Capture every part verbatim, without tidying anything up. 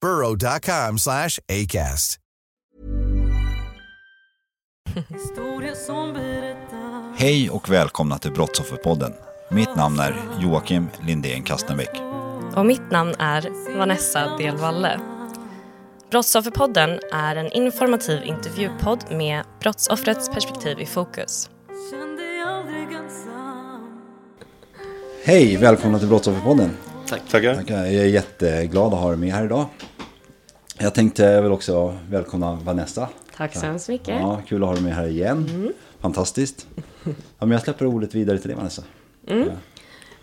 burrow.com slash ACAST. Hej och välkomna till Brottsofferpodden. Mitt namn är Joakim Lindén Kastenbeck. Och mitt namn är Vanessa Delvalle. Brottsofferpodden är en informativ intervjupodd med brottsoffrets perspektiv i fokus. Hej, välkomna till Brottsofferpodden. Tack. Tackar. Tackar. Jag är jätteglad att ha dig med här idag. Jag tänkte väl också välkomna Vanessa. Tack så hemskt mycket. Ja, kul att ha dig med här igen. Mm. Fantastiskt. Ja, men jag släpper ordet vidare till dig, Vanessa. Mm. Ja.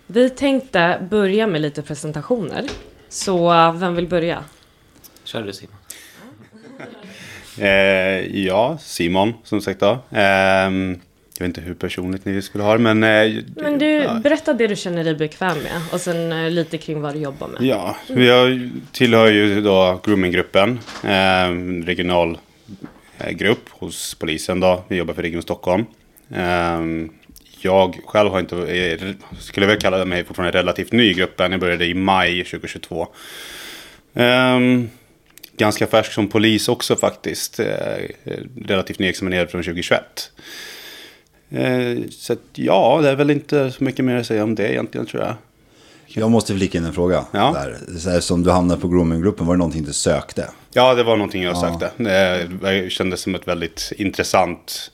Vi tänkte börja med lite presentationer. Så vem vill börja? Kör du, Simon. eh, ja, Simon som sagt då. Eh, jag vet inte hur personligt ni skulle ha det, men... Eh, men du, ja. Berätta det du känner dig bekväm med och sen eh, lite kring vad du jobbar med. Ja, mm. Jag tillhör ju då groominggruppen, eh, regional eh, grupp hos polisen då. Vi jobbar för Region Stockholm. Eh, jag själv har inte, jag skulle väl kalla mig fortfarande relativt ny i gruppen. Jag började i maj tjugohundratjugotvå. Ehm... Ganska färsk som polis också faktiskt. Eh, relativt nyexaminerad från tjugohundratjugoett. Eh, så att, ja, det är väl inte så mycket mer att säga om det egentligen, tror jag. Jag måste flika in en fråga. Ja. Där. Så här, som du hamnade på groominggruppen, var det någonting du sökte? Ja, det var någonting jag ja. sökte. Eh, jag kände som ett väldigt intressant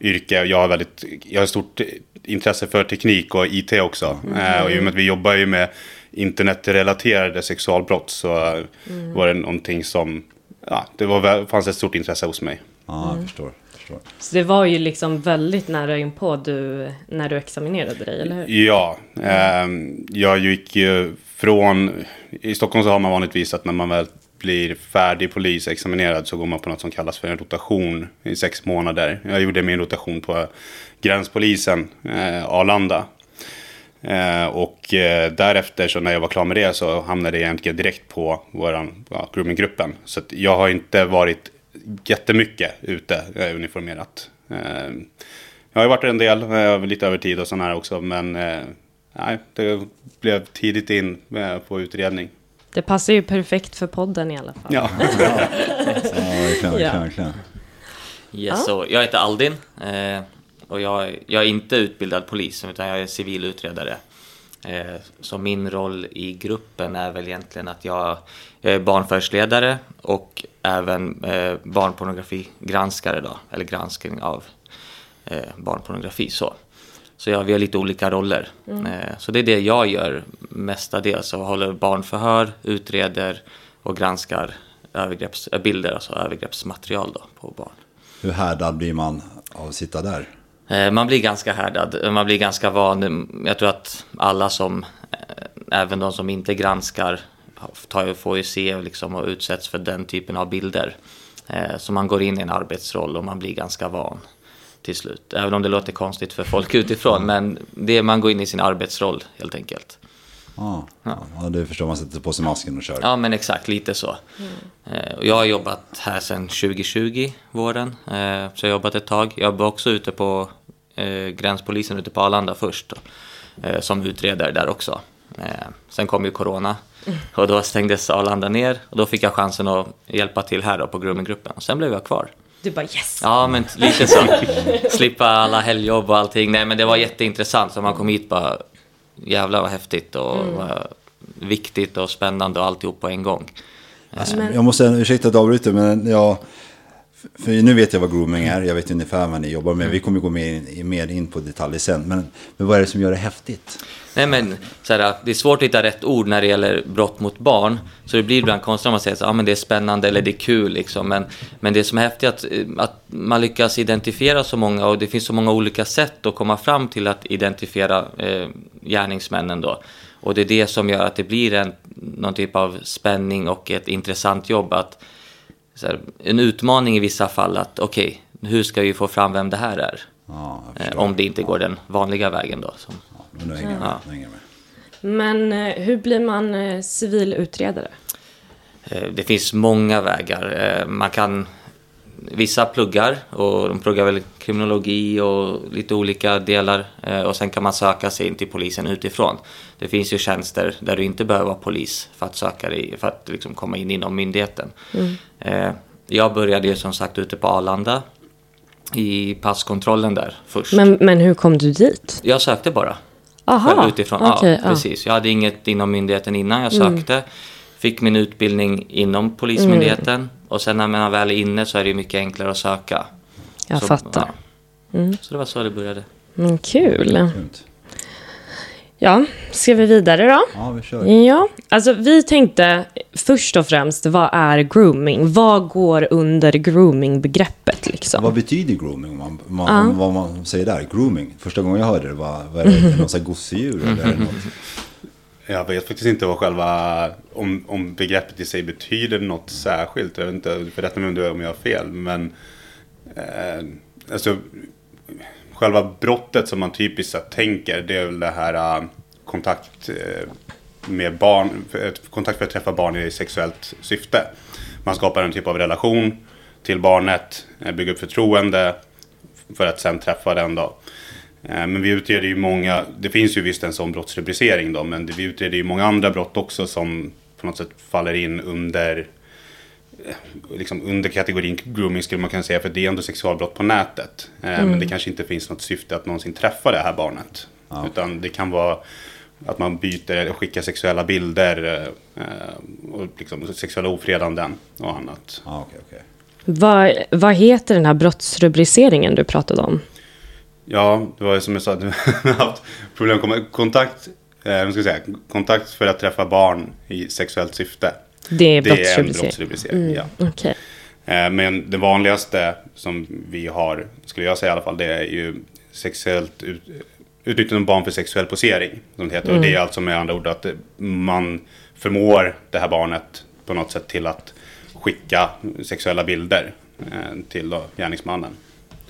yrke. Jag har väldigt, jag har stort intresse för teknik och I T också. Mm. Eh, och i och med att vi jobbar ju med internetrelaterade sexualbrott, så mm. var det någonting som, ja, det var, fanns ett stort intresse hos mig. Ja, jag mm. förstår, förstår. Så det var ju liksom väldigt nära in på du, när du examinerade dig, eller hur? Ja, mm. eh, jag gick ju från, i Stockholm så har man vanligtvis att när man väl blir färdig polisexaminerad så går man på något som kallas för en rotation i sex månader. Jag gjorde min rotation på gränspolisen, eh, Arlanda. Eh, och eh, därefter så när jag var klar med det så hamnade jag egentligen direkt på våran, ja, groominggruppen. Så att jag har inte varit jättemycket ute eh, uniformerat. Eh, jag har ju varit en del, eh, lite över tid och sån här också, men eh, nej, det blev tidigt in eh, på utredning. Det passar ju perfekt för podden i alla fall. Ja, ja, klar, klar, klar. Yes, så jag heter Aldin. Eh, Och jag, jag är inte utbildad polis, utan jag är civilutredare. Eh, så min roll i gruppen är väl egentligen att jag, jag är barnförhörsledare och även eh, barnpornografigranskare då, eller granskning av eh, barnpornografi. Så, så jag, vi har lite olika roller. Mm. Eh, så det är det jag gör mestadels. Jag håller barnförhör, utreder och granskar övergreppsbilder, alltså övergreppsmaterial då, på barn. Hur härdad blir man av att sitta där? Man blir ganska härdad, man blir ganska van. Jag tror att alla som, även de som inte granskar, får ju se liksom och utsätts för den typen av bilder. Så man går in i en arbetsroll och man blir ganska van till slut. Även om det låter konstigt för folk utifrån, men det, man går in i sin arbetsroll helt enkelt. Ah, ja, ja, det förstår man, sätter på sig masken och kör. Ja, men exakt, lite så. Mm. Jag har jobbat här sedan tjugohundratjugo, våren, så jag har jobbat ett tag. Jag var också ute på gränspolisen ute på Arlanda först, som utredare där också. Sen kom ju corona och då stängdes Arlanda ner och då fick jag chansen att hjälpa till här då på groominggruppen och sen blev jag kvar. Du bara yes. Ja, men lite så. Slippa alla helgjobb och allting. Nej, men det var jätteintressant, så man kom hit bara... Jävlar vad häftigt och mm. vad viktigt och spännande och alltihop på en gång. Alltså, men... Jag måste ursäkta att avbryta, men jag För nu vet jag vad grooming är, jag vet ungefär vad ni jobbar med. Mm. Vi kommer gå mer in, mer in på detaljer sen. Men, men vad är det som gör det häftigt? Nej, men så här, det är svårt att hitta rätt ord när det gäller brott mot barn. Så det blir ibland konstigt om man säger så, ah, men det är spännande eller det är kul. Liksom. Men, men det som är häftigt är att, att man lyckas identifiera så många. Och det finns så många olika sätt att komma fram till att identifiera eh, gärningsmännen då. Och det är det som gör att det blir en, någon typ av spänning och ett intressant jobb att så här, en utmaning i vissa fall att okej, okay, hur ska vi få fram vem det här är? Ja, eh, om det inte går den vanliga vägen då. Som, ja, men då hänger jag med, ja. hänger med. Men eh, hur blir man eh, civilutredare? Eh, det finns många vägar. Eh, man kan, vissa pluggar och de pluggar väl kriminologi och lite olika delar. Eh, och sen kan man söka sig in till polisen utifrån. Det finns ju tjänster där du inte behöver vara polis för att söka dig, för att liksom komma in inom myndigheten. Mm. Eh, jag började ju som sagt ute på Arlanda i passkontrollen där först. Men, men hur kom du dit? Jag sökte bara. Aha, utifrån. Okay, ja, ja. Precis. Jag hade inget inom myndigheten innan jag sökte. Mm. Fick min utbildning inom polismyndigheten. Mm. Och sen när man väl är inne så är det mycket enklare att söka. Jag så, fattar. Ja. Mm. Så det var så det började. Men kul. Ja, ska vi vidare då? Ja, vi kör. Ja, alltså vi tänkte först och främst, vad är grooming? Vad går under grooming-begreppet liksom? Vad betyder grooming? Man, man, ah. Vad man säger där, grooming. Första gången jag hörde det var, var det mm. någon sån här gosedjur eller mm. något. Jag vet faktiskt inte vad själva, om, om begreppet i sig betyder något särskilt. Jag vet inte, för detta med om jag har fel, men eh, alltså själva brottet som man typiskt så tänker, det är väl det här uh, kontakt uh, med barn, kontakt för att träffa barn i sexuellt syfte. Man skapar en typ av relation till barnet, uh, bygger upp förtroende för att sen träffa den då. Uh, men vi utreder ju många, det finns ju visst en sån brottsrubricering då, men vi utreder ju många andra brott också som på något sätt faller in under liksom under kategorin grooming skulle man kunna säga, för det är ändå sexualbrott på nätet. Mm. Men det kanske inte finns något syfte att någonsin träffa det här barnet. Ja. Utan det kan vara att man byter eller skickar sexuella bilder och liksom sexuella ofredanden och annat. Ja, okay, okay. Vad, vad heter den här brottsrubriceringen du pratade om? Ja, det var ju som jag sa, du har haft problem med kontakt, eh, ska säga, kontakt för att träffa barn i sexuellt syfte. Det är, det är en brottsrubricering, mm, ja. Okay. Men det vanligaste som vi har, skulle jag säga i alla fall, det är ju sexuellt ut, utnyttjande av barn för sexuell posering, som det heter. Mm. Och det är alltså med andra ord att man förmår det här barnet på något sätt till att skicka sexuella bilder till då gärningsmannen.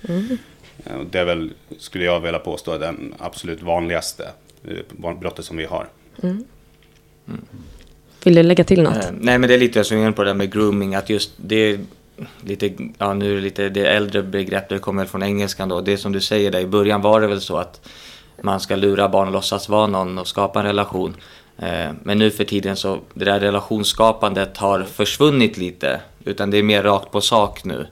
Mm. Det är väl, skulle jag vilja påstå, den absolut vanligaste brottet som vi har. Mm. Mm. Vill du lägga till något? Nej, men det är lite resonering på det med grooming, att just det är lite, ja, nu är det lite det äldre begrepp, det kommer från engelskan då. Det som du säger där, i början var det väl så att man ska lura barn och låtsas vara någon och skapa en relation. Men nu för tiden så, det där relationsskapandet har försvunnit lite, utan det är mer rakt på sak nu.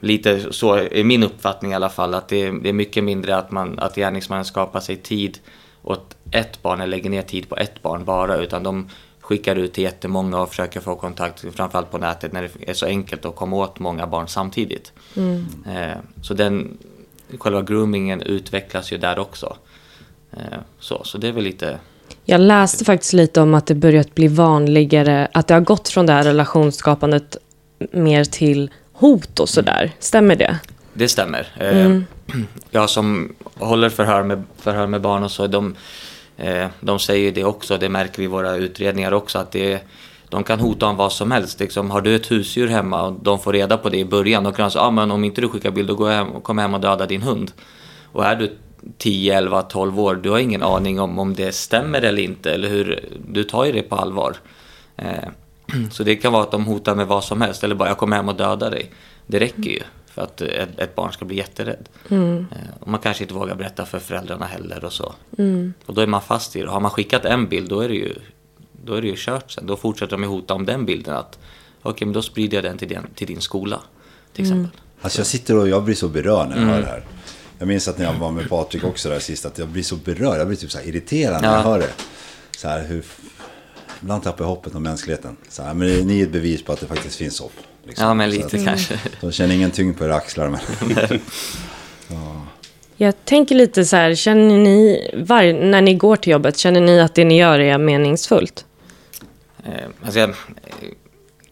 Lite så är min uppfattning i alla fall, att det är mycket mindre att, man, att gärningsmannen skapar sig tid åt ett barn eller lägger ner tid på ett barn bara, utan de skickar ut till jättemånga och försöker få kontakt framförallt på nätet när det är så enkelt att komma åt många barn samtidigt. Mm. Eh, så den själva groomingen utvecklas ju där också. Eh, så, så det är väl lite... Jag läste faktiskt lite om att det börjat bli vanligare, att det har gått från det här relationsskapandet mer till hot och sådär. Stämmer det? Det stämmer. Mm. Jag som håller förhör med, förhör med barn och så, de, de säger ju det också, det märker vi i våra utredningar också, att det, de kan hota om vad som helst. Liksom, har du ett husdjur hemma och de får reda på det i början, de kan säga, ah, men om inte du skickar bild, då går jag hem, kommer jag hem och dödar din hund. Och är du tio, elva, tolv år, du har ingen aning om om det stämmer eller inte, eller hur, du tar ju det på allvar. Eh, så det kan vara att de hotar med vad som helst, eller bara, jag kommer hem och dödar dig. Det räcker ju för att ett barn ska bli jätterädd. Mm. Och man kanske inte vågar berätta för föräldrarna heller och så. Mm. Och då är man fast i det. Har man skickat en bild, då är det ju, då är det ju kört sen. Då fortsätter de ju hota om den bilden. Att, okej, men då sprider jag den till din, till din skola, till exempel. Mm. Alltså jag sitter och jag blir så berörd när jag mm. hör det här. Jag minns att när jag var med Patrik också där sist, att jag blir så berörd. Jag blir typ så här irriterad när ja. jag hör det. Så här, hur... ibland tappar jag hoppet om mänskligheten. Så här, men ni är ett bevis på att det faktiskt finns hopp. Liksom. Ja, men lite att, kanske. De känner ingen tyngd på era axlar. Men. Ja. Jag tänker lite så här, känner ni, var, när ni går till jobbet, känner ni att det ni gör är meningsfullt? Eh, alltså jag,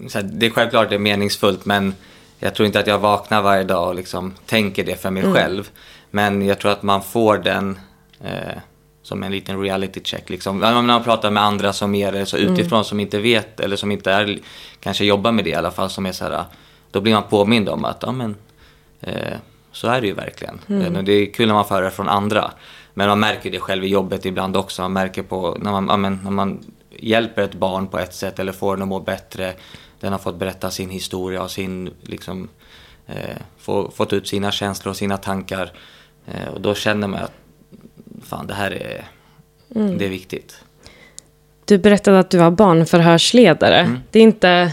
så här, det är självklart det är meningsfullt, men jag tror inte att jag vaknar varje dag och liksom tänker det för mig mm. själv. Men jag tror att man får den... Eh, som en liten reality check liksom. När man pratar med andra som är det så utifrån mm. som inte vet eller som inte är, kanske jobbar med det i alla fall, som är så här, då blir man påmind om att ja, men, eh, så är det ju verkligen. Mm. Det är kul när man får höra från andra, men man märker det själv i jobbet ibland också. Man märker på när man, ja, men, när man hjälper ett barn på ett sätt eller får den att må bättre, den har fått berätta sin historia och sin, liksom, eh, få, fått ut sina känslor och sina tankar, eh, och då känner man att fan, det här är, mm. det är viktigt. Du berättade att du var barnförhörsledare. Mm. Det är inte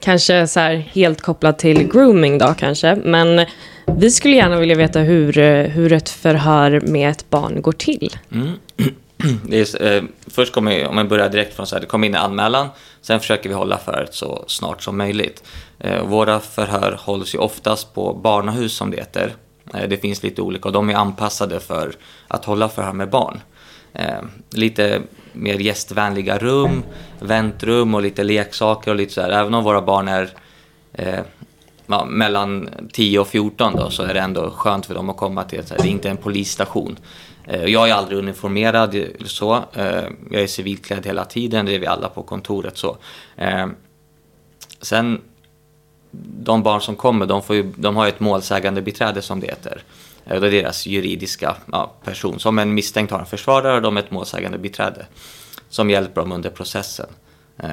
kanske så här helt kopplat till grooming då kanske, men vi skulle gärna vilja veta hur, hur ett förhör med ett barn går till. Mm. Det är, eh, först kommer jag, om jag börjar direkt från så här, det kommer in en anmälan, sen försöker vi hålla förhöret så snart som möjligt. Eh, våra förhör hålls ju oftast på barnahus som det heter. Det finns lite olika och de är anpassade för att hålla förhör med barn. Eh, lite mer gästvänliga rum, väntrum och lite leksaker och lite så här. Även om våra barn är eh, ja, mellan tio och fjorton då, så är det ändå skönt för dem att komma till. Så här, det är inte en polisstation. Eh, jag är aldrig uniformerad så. Eh, jag är civilklädd hela tiden, det är vi alla på kontoret så. Eh, sen... De barn som kommer, de, får ju, de har ju ett målsägande biträde som det heter. Det är deras juridiska ja, person. Som en misstänkt har en försvarare, de är ett målsägande biträde som hjälper dem under processen. Eh,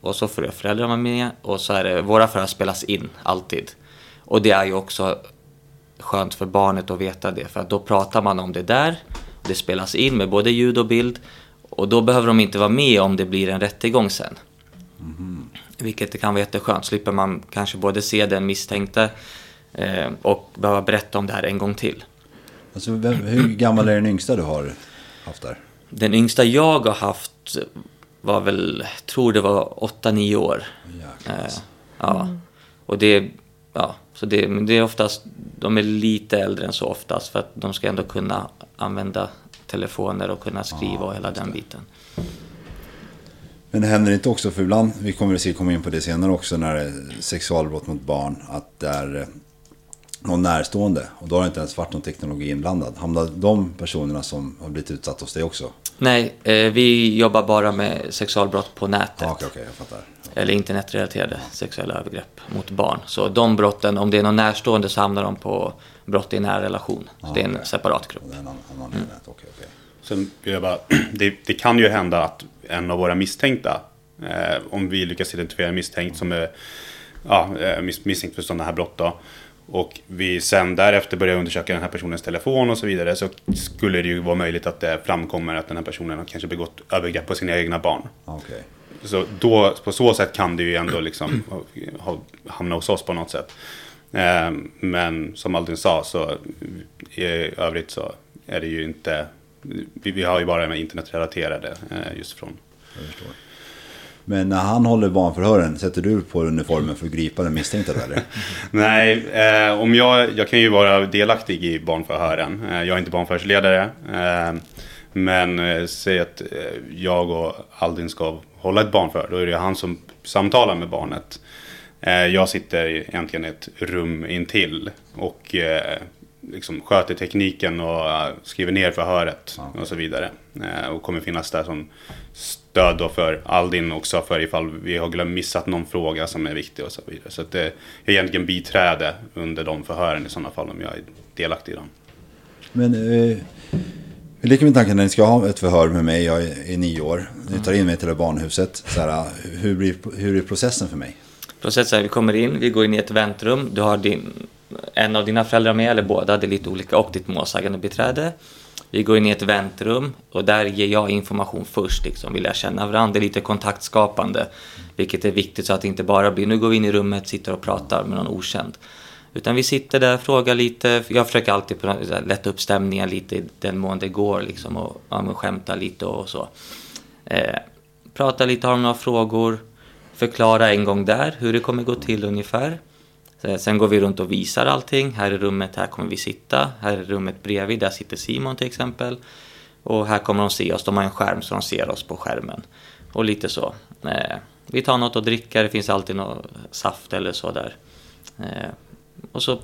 och så får föräldrarna med, och så är det, våra föräldrar spelas in alltid. Och det är ju också skönt för barnet att veta det, för att då pratar man om det där. Det spelas in med både ljud och bild, och då behöver de inte vara med om det blir en rättegång sen. Mm. Vilket det kan vara jätteskönt. Slipper man kanske både se den misstänkte eh, och behöva berätta om det här en gång till. Alltså, vem, hur gammal är den yngsta du har haft där? Den yngsta jag har haft var väl, tror det var åtta nio år. Eh, ja. Mm. Och det, ja, så det, men det är oftast, de är lite äldre än så oftast, för att de ska ändå kunna använda telefoner och kunna skriva ah, och hela den biten. Men det händer inte också, för ibland, vi kommer att se komma in på det senare också, när det är sexualbrott mot barn, att det är någon närstående, och då har det inte ens varit någon teknologi inblandad. Hamnar de personerna som har blivit utsatt hos det också? Nej, eh, vi jobbar bara med sexualbrott på nätet. Ah, okay, okay, jag fattar. Eller internetrelaterade sexuella övergrepp mot barn. Så de brotten, om det är någon närstående, så hamnar de på brott i nära relation. Ah, så det är en okay. separat grupp. Det är en annan, annan mm. nät. Okay, okay. Sen, jag bara, det, det kan ju hända att en av våra misstänkta, eh, om vi lyckas identifiera en misstänkt som är ja, miss, misstänkt för sådana här brott då, och vi sen därefter börjar undersöka den här personens telefon och så vidare, så skulle det ju vara möjligt att det framkommer att den här personen har kanske begått övergrepp på sina egna barn. Okay. Så då, på så sätt kan det ju ändå liksom ha, hamna hos oss på något sätt. Eh, men som Aldin sa, så i övrigt så är det ju inte... Vi har ju bara med internetrelaterade just från. Men när han håller barnförhören, sätter du på uniformen för att gripa den misstänkta eller? Nej, eh, om jag, jag kan ju vara delaktig i barnförhören. Jag är inte barnförhörsledare, eh, men säg att jag och Aldin ska hålla ett barnförhör. Då är det han som samtalar med barnet. Eh, jag sitter egentligen i ett rum intill och... Eh, liksom sköter tekniken och skriver ner förhöret okay. och så vidare. Eh, och kommer finnas där som stöd då för Aldin också, för ifall vi har glömt missat någon fråga som är viktig och så vidare. Så att det är egentligen biträde under de förhören i sådana fall, om jag är delaktig i dem. Men eh, vi leker med tanken när ni ska ha ett förhör med mig, jag är, är nio år. Ni tar in mig till det barnhuset. Så här, hur, blir, hur är processen för mig? Processen är vi kommer in, vi går in i ett väntrum. Du har din... en av dina föräldrar med, eller båda, det är lite olika, och ditt målsägande beträde. Vi går in i ett väntrum och där ger jag information först, liksom vill jag känna varandra, det är lite kontaktskapande, vilket är viktigt, så att det inte bara blir nu går vi in i rummet, sitter och pratar med någon okänd, utan vi sitter där, frågar lite, jag försöker alltid på, här, lätta upp stämningen lite i den mån det går liksom, och ja, skämta lite och så. Eh, prata lite om några frågor, förklara en gång där hur det kommer gå till ungefär. Sen går vi runt och visar allting. Här är rummet, här kommer vi sitta. Här är rummet bredvid, där sitter Simon till exempel. Och här kommer de se oss. De har en skärm så de ser oss på skärmen. Och lite så. Eh, vi tar något att dricka. Det finns alltid något saft eller så där. Eh, och så,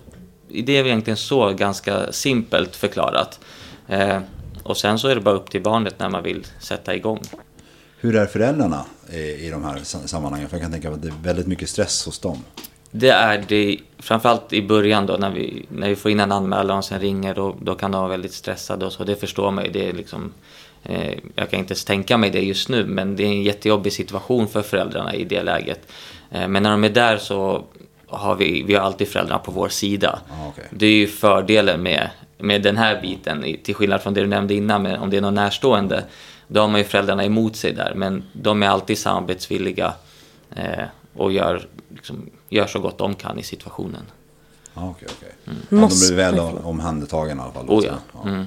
det är egentligen så ganska simpelt förklarat. Eh, och sen så är det bara upp till barnet när man vill sätta igång. Hur är föräldrarna i de här sammanhangen? För jag kan tänka att det är väldigt mycket stress hos dem. Det är det, framförallt i början då när vi, när vi får in en anmälan och sen ringer då, då kan de vara väldigt stressade och så. Det förstår mig, det är liksom, eh, jag kan inte tänka mig det just nu, men det är en jättejobbig situation för föräldrarna i det läget. Eh, men när de är där så har vi, vi har alltid föräldrarna på vår sida. Ah, okay. Det är ju fördelen med, med den här biten, till skillnad från det du nämnde innan, men om det är någon närstående, då har man ju föräldrarna emot sig där, men de är alltid samarbetsvilliga eh, och gör... Liksom, gör så gott de kan i situationen. Ah, okay, okay. Mm. Ja, okej, okej. De blir väl omhändertagen i alla fall. Oh, ja. Ja. Mm.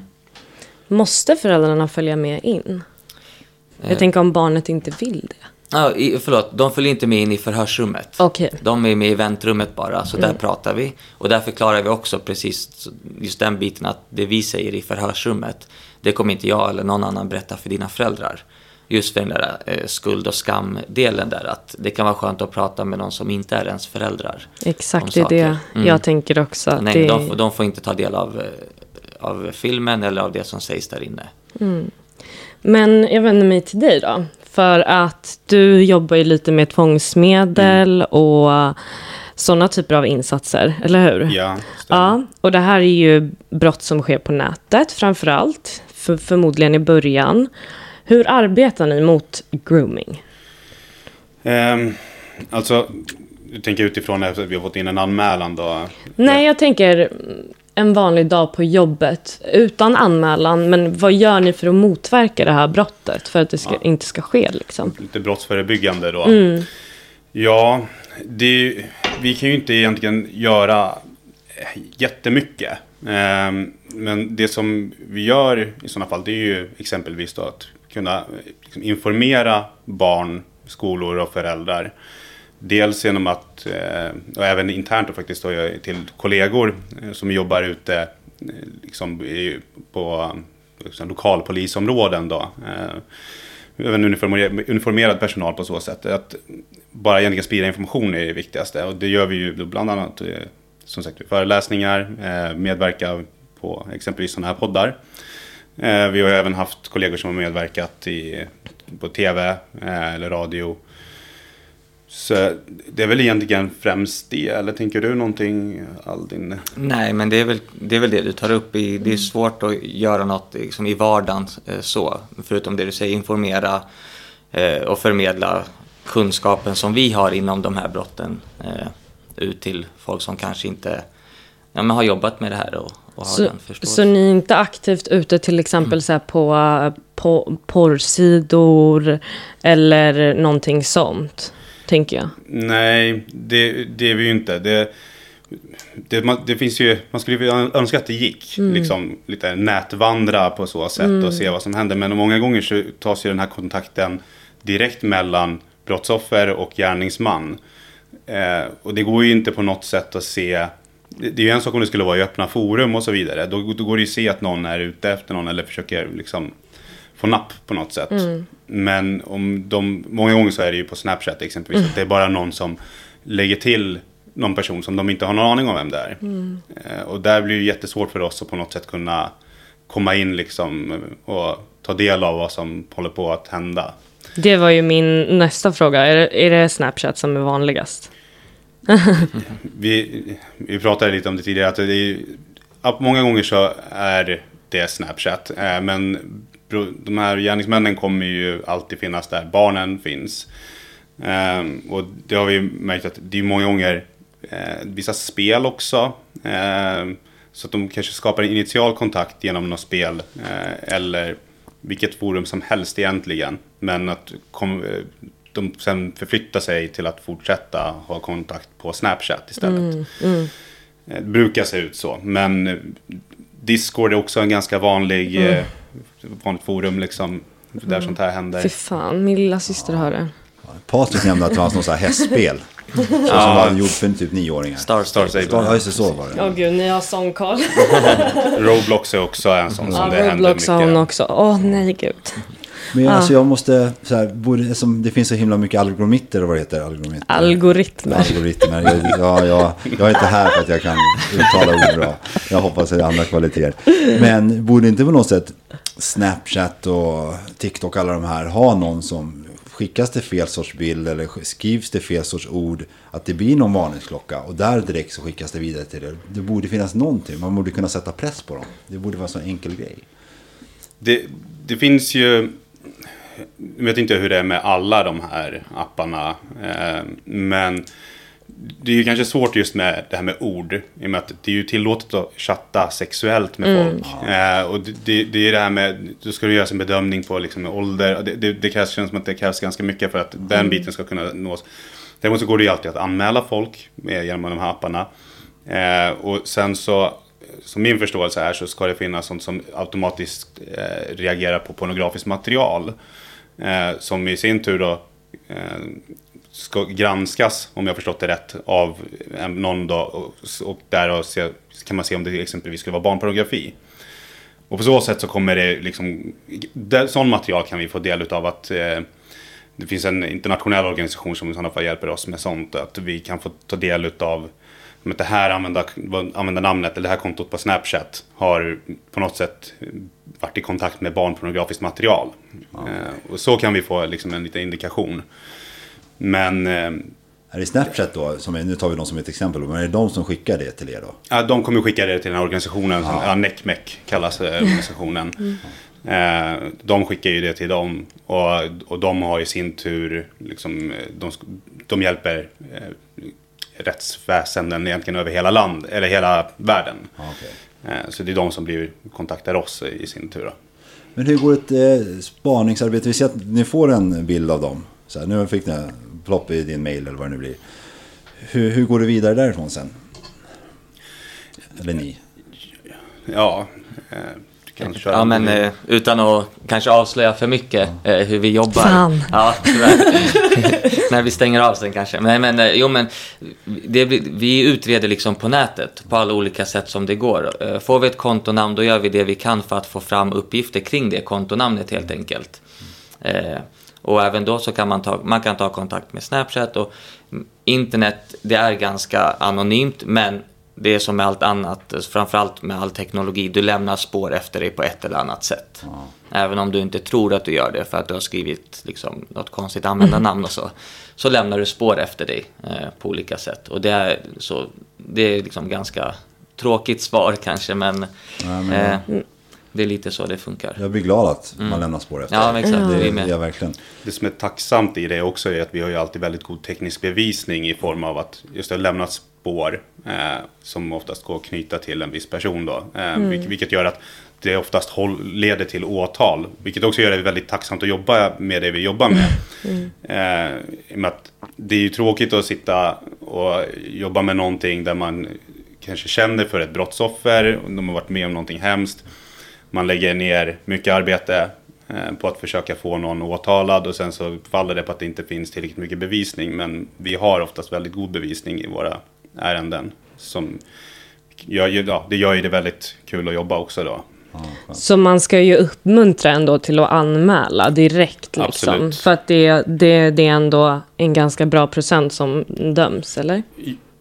Måste föräldrarna följa med in? Jag eh. tänker om barnet inte vill det. Ah, i, förlåt, de följer inte med in i förhörsrummet. Okay. De är med i väntrummet bara, så mm. där pratar vi. Och där förklarar vi också precis just den biten att det vi säger i förhörsrummet, det kommer inte jag eller någon annan berätta för dina föräldrar. Just för den där eh, skuld- och skamdelen där. Att det kan vara skönt att prata med någon som inte är ens föräldrar. Exakt, det är det mm. jag tänker också. Att nej, det... de, de får inte ta del av, av filmen eller av det som sägs där inne. Mm. Men jag vänder mig till dig då. För att du jobbar ju lite med tvångsmedel mm. och sådana typer av insatser, eller hur? Ja, stämmer. Ja, och det här är ju brott som sker på nätet framförallt. För, förmodligen i början. Hur arbetar ni mot grooming? Um, alltså, du tänker utifrån att vi har fått in en anmälan då? Nej, jag tänker en vanlig dag på jobbet utan anmälan. Men vad gör ni för att motverka det här brottet för att det ska, ja. inte ska ske? Liksom? Lite brottsförebyggande då. Mm. Ja, det, vi kan ju inte egentligen göra jättemycket. Um, men det som vi gör i sådana fall, det är ju exempelvis då att kunna liksom informera barn, skolor och föräldrar. Dels genom att, och även internt och faktiskt då, till kollegor som jobbar ute liksom på liksom lokalpolisområden då. Även uniformerad personal på så sätt. Att bara egentligen sprida information är det viktigaste. Och det gör vi ju bland annat, som sagt, föreläsningar, medverka på exempelvis sådana här poddar. Vi har även haft kollegor som har medverkat i, på tv eller radio. Så det är väl egentligen främst det, eller tänker du någonting, Aldin? Nej, men det är väl det, är väl det du tar upp. I, det är svårt att göra något liksom i vardagen så, förutom det du säger, informera och förmedla kunskapen som vi har inom de här brotten ut till folk som kanske inte ja, men har jobbat med det här och, och har så, den förståelsen. Så ni är inte aktivt ute till exempel mm. så här på, på porrsidor eller någonting sånt, tänker jag? Nej, det, det är vi ju inte. Det, det, man, det finns ju, man skulle önska att det gick mm. liksom, lite nätvandra på så sätt mm. och se vad som händer. Men många gånger så tas ju den här kontakten direkt mellan brottsoffer och gärningsman. Eh, och det går ju inte på något sätt att se. Det, det är ju en sak om det skulle vara i öppna forum och så vidare, då, då går det ju att se att någon är ute efter någon eller försöker liksom få napp på något sätt mm. Men om de, många gånger så är det ju på Snapchat exempelvis mm. att det är bara någon som lägger till någon person som de inte har någon aning om vem det är mm. eh, Och där blir det ju jättesvårt för oss att på något sätt kunna komma in liksom och ta del av vad som håller på att hända. Det var ju min nästa fråga. Är det, är det Snapchat som är vanligast? vi, vi pratade lite om det tidigare. Att det är, att många gånger så är det Snapchat. Eh, men de här gärningsmännen kommer ju alltid finnas där barnen finns. Eh, och det har vi märkt att det är många gånger eh, vissa spel också. Eh, så att de kanske skapar en initial kontakt genom något spel eh, eller... vilket forum som helst egentligen, men att kom, de sen förflyttar sig till att fortsätta ha kontakt på Snapchat istället. Mm, mm. Det brukar se ut så, men Discord är också en ganska vanlig mm. vanligt forum liksom. där mm. sånt här händer. Fy fan, min lilla syster ja. har det. Patrik nämnde att det var något så här hästspel. Så som var gjort för typ nioåringar. Star Stable. Ja, just det, så var det. Åh gud, ni har sån koll. Roblox är också en sån som ja, det Roblox händer mycket. Ja, Roblox också. Åh nej gud. Men alltså jag måste så här, borde, som det finns så himla mycket algoritmer och vad det heter algoritmer. Algoritmer. Algoritmer. Jag, ja, jag, jag är inte här för att jag kan uttala ord bra. Jag hoppas att det är andra kvaliteter. Men borde inte på något sätt Snapchat och TikTok alla de här ha någon som skickas till fel sorts bild eller skrivs till fel sorts ord, att det blir någon varningsklocka och där direkt så skickas det vidare till det. Det borde finnas någonting. Man borde kunna sätta press på dem. Det borde vara en sån enkel grej. Det, det finns ju. Jag vet inte hur det är med alla de här apparna, men det är ju kanske svårt just med det här med ord, i och med att det är ju tillåtet att chatta sexuellt med mm. folk och det, det är det här med, då ska du göra en bedömning på liksom ålder, det, det, det krävs, känns som att det krävs ganska mycket för att den biten ska kunna nås. Däremot så går det ju alltid att anmäla folk genom de här apparna, och sen så som min förståelse är så ska det finnas sånt som automatiskt eh, reagerar på pornografiskt material eh, som i sin tur då eh, ska granskas, om jag förstått det rätt, av eh, någon då, och, och där då se, kan man se om det exempelvis skulle vara barnpornografi. Och på så sätt så kommer det liksom det, sån material kan vi få del utav, att eh, det finns en internationell organisation som i sådana fall hjälper oss med sånt, att vi kan få ta del utav med det här använda, använda namnet eller det här kontot på Snapchat har på något sätt varit i kontakt med barnpornografiskt material. Mm. Eh, och så kan vi få liksom en liten indikation. Men eh, är det Snapchat då, som är, nu tar vi dem som ett exempel, men är det de som skickar det till er då? Ja, de kommer skicka det till den här organisationen, mm. som, ja, NECMEC kallas eh, organisationen. Mm. Eh, de skickar ju det till dem, och, och de har i sin tur liksom, de, de hjälper eh, rättsväsenden egentligen över hela land eller hela världen. Okay. Så det är de som blir kontaktar oss i sin tur. Men hur går ett spaningsarbete? Vi ser att ni får en bild av dem. Så här, nu fick ni plopp i din mail eller vad det nu blir. Hur, hur går det vidare därifrån sen? Eller ni? Ja, kanske. Köra ja, men det. Utan att kanske avslöja för mycket ja. hur vi jobbar. Fan. Ja, när vi stänger av sen kanske. Men, men, jo, men det, vi utreder liksom på nätet på alla olika sätt som det går. Får vi ett kontonamn, då gör vi det vi kan för att få fram uppgifter kring det kontonamnet helt enkelt. Eh, och även då så kan man ta, man kan ta kontakt med Snapchat och internet. Det är ganska anonymt, men det är som med allt annat, framförallt med all teknologi, du lämnar spår efter dig på ett eller annat sätt. Mm. Även om du inte tror att du gör det för att du har skrivit liksom något konstigt användarnamn och så, så lämnar du spår efter dig eh, på olika sätt. Och det är, så, det är liksom ganska tråkigt svar kanske, men, ja, men eh, det är lite så det funkar. Jag blir glad att mm. man lämnar spår efter ja, dig. Ja, exakt. Det, är, jag verkligen. Det som är tacksamt i det också är att vi har ju alltid väldigt god teknisk bevisning i form av att just det har lämnats spår eh, som oftast går att knyta till en viss person då, eh, mm. vilket, vilket gör att det oftast håll, leder till åtal, vilket också gör det väldigt tacksamt att jobba med det vi jobbar med. Mm. Eh, med att det är ju tråkigt att sitta och jobba med någonting där man kanske känner för ett brottsoffer och de har varit med om någonting hemskt. Man lägger ner mycket arbete eh, på att försöka få någon åtalad, och sen så faller det på att det inte finns tillräckligt mycket bevisning, men vi har oftast väldigt god bevisning i våra ärenden som gör, ja, det gör ju det väldigt kul att jobba också då. Så man ska ju uppmuntra ändå till att anmäla direkt liksom, för att det, det, det är ändå en ganska bra procent som döms, eller?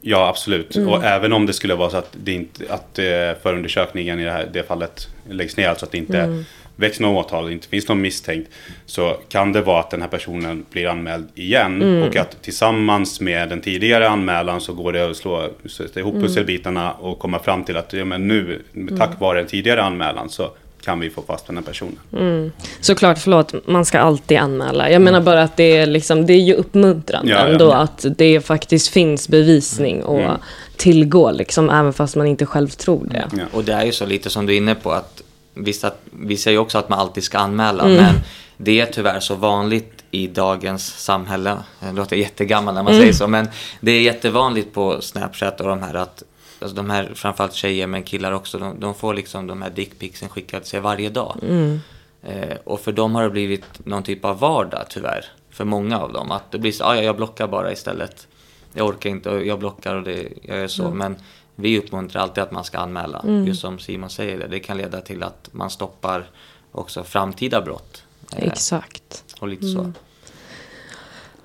Ja, absolut. Mm. Och även om det skulle vara så att, det inte, att förundersökningen i det här det fallet läggs ner, alltså att det inte mm. väcks något åtal, inte finns någon misstänkt, så kan det vara att den här personen blir anmäld igen mm. och att tillsammans med den tidigare anmälan så går det att slå ihop pusselbitarna mm. och komma fram till att ja, men nu, tack vare den tidigare anmälan så kan vi få fast den här personen. Mm. Såklart, förlåt, man ska alltid anmäla. Jag menar bara att det är, liksom, det är ju uppmuntrande ja, ändå ja. att det faktiskt finns bevisning och mm. tillgå liksom, även fast man inte själv tror det. Ja. Och det är ju så lite som du är inne på att Visst att, vi säger också att man alltid ska anmäla mm. men det är tyvärr så vanligt i dagens samhälle. Det låter jättegammal när man mm. säger så, men det är jättevanligt på Snapchat och de här att alltså de här framförallt tjejer men killar också, de, de får liksom de här dickpicsen skickade till sig varje dag. Mm. Eh, och för dem har det blivit någon typ av vardag tyvärr. För många av dem. Att det blir så, ah, ja, jag blockar bara istället. Jag orkar inte och jag blockar och det, jag gör så. Mm. Men vi uppmuntrar alltid att man ska anmäla. Mm. Just som Simon säger det. Det kan leda till att man stoppar också framtida brott. Eh, Exakt. Och lite mm. så.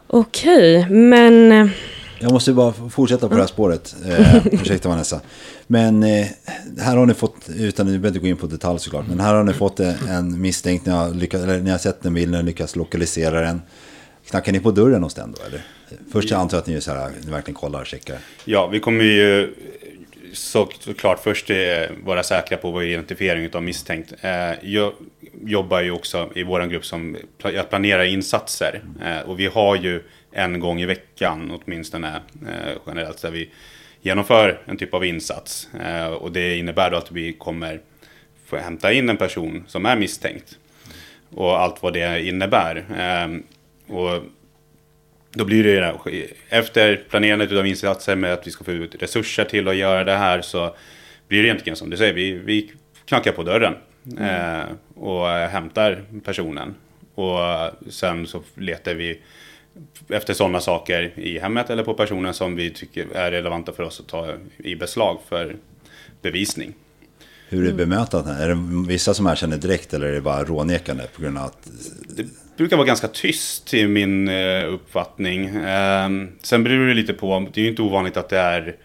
Okej, okay, men... Jag måste bara fortsätta på mm. det här spåret. Eh, ursäkta Vanessa. Men eh, här har ni fått, utan att ni behöver gå in på detalj såklart, men här har ni fått en misstänkt, ni har, lyckats, eller, ni har sett en bild, ni har lyckats lokalisera den. Knackar ni på dörren hos den då? Eller? Först jag antar att ni, är så här, ni verkligen kollar och checkar. Ja, vi kommer ju såklart först vara säkra på vår identifiering av misstänkt. Jag jobbar ju också i vår grupp som att planera insatser och vi har ju en gång i veckan åtminstone generellt där vi genomför en typ av insats och det innebär då att vi kommer få hämta in en person som är misstänkt och allt vad det innebär och då blir det ju där. Efter planerandet av insatser med att vi ska få ut resurser till att göra det här så blir det egentligen som du säger. Vi, vi knackar på dörren mm. eh, och hämtar personen. Och sen så letar vi efter sådana saker i hemmet eller på personen som vi tycker är relevanta för oss att ta i beslag för bevisning. Hur är bemötandet här? Är det vissa som erkänner direkt eller är det bara rånekande på grund av att... Det brukar vara ganska tyst i min uppfattning. Sen beror det lite på, det är ju inte ovanligt att det är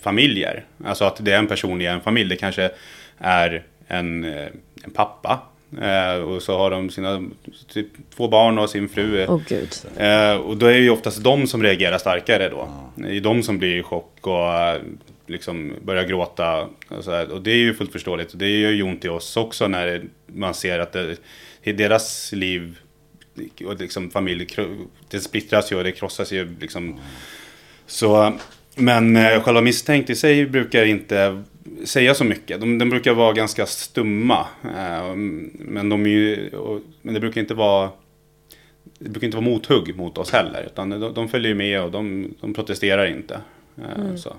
familjer. Alltså att det är en person i en familj. Det kanske är en, en pappa och så har de sina typ, två barn och sin fru. Oh, Gud. Och då är det ju oftast de som reagerar starkare då. Det är de som blir i chock och... liksom börja gråta och, så här. Och det är ju fullt förståeligt och det gör ju ont i oss också när man ser att det, deras liv och liksom familj det splittras ju och det krossas ju liksom. Så, men själva misstänkt i sig brukar inte säga så mycket, de, de brukar vara ganska stumma men, de är ju, men det brukar inte vara det brukar inte vara mothugg mot oss heller utan de, de följer med och de, de protesterar inte mm. så.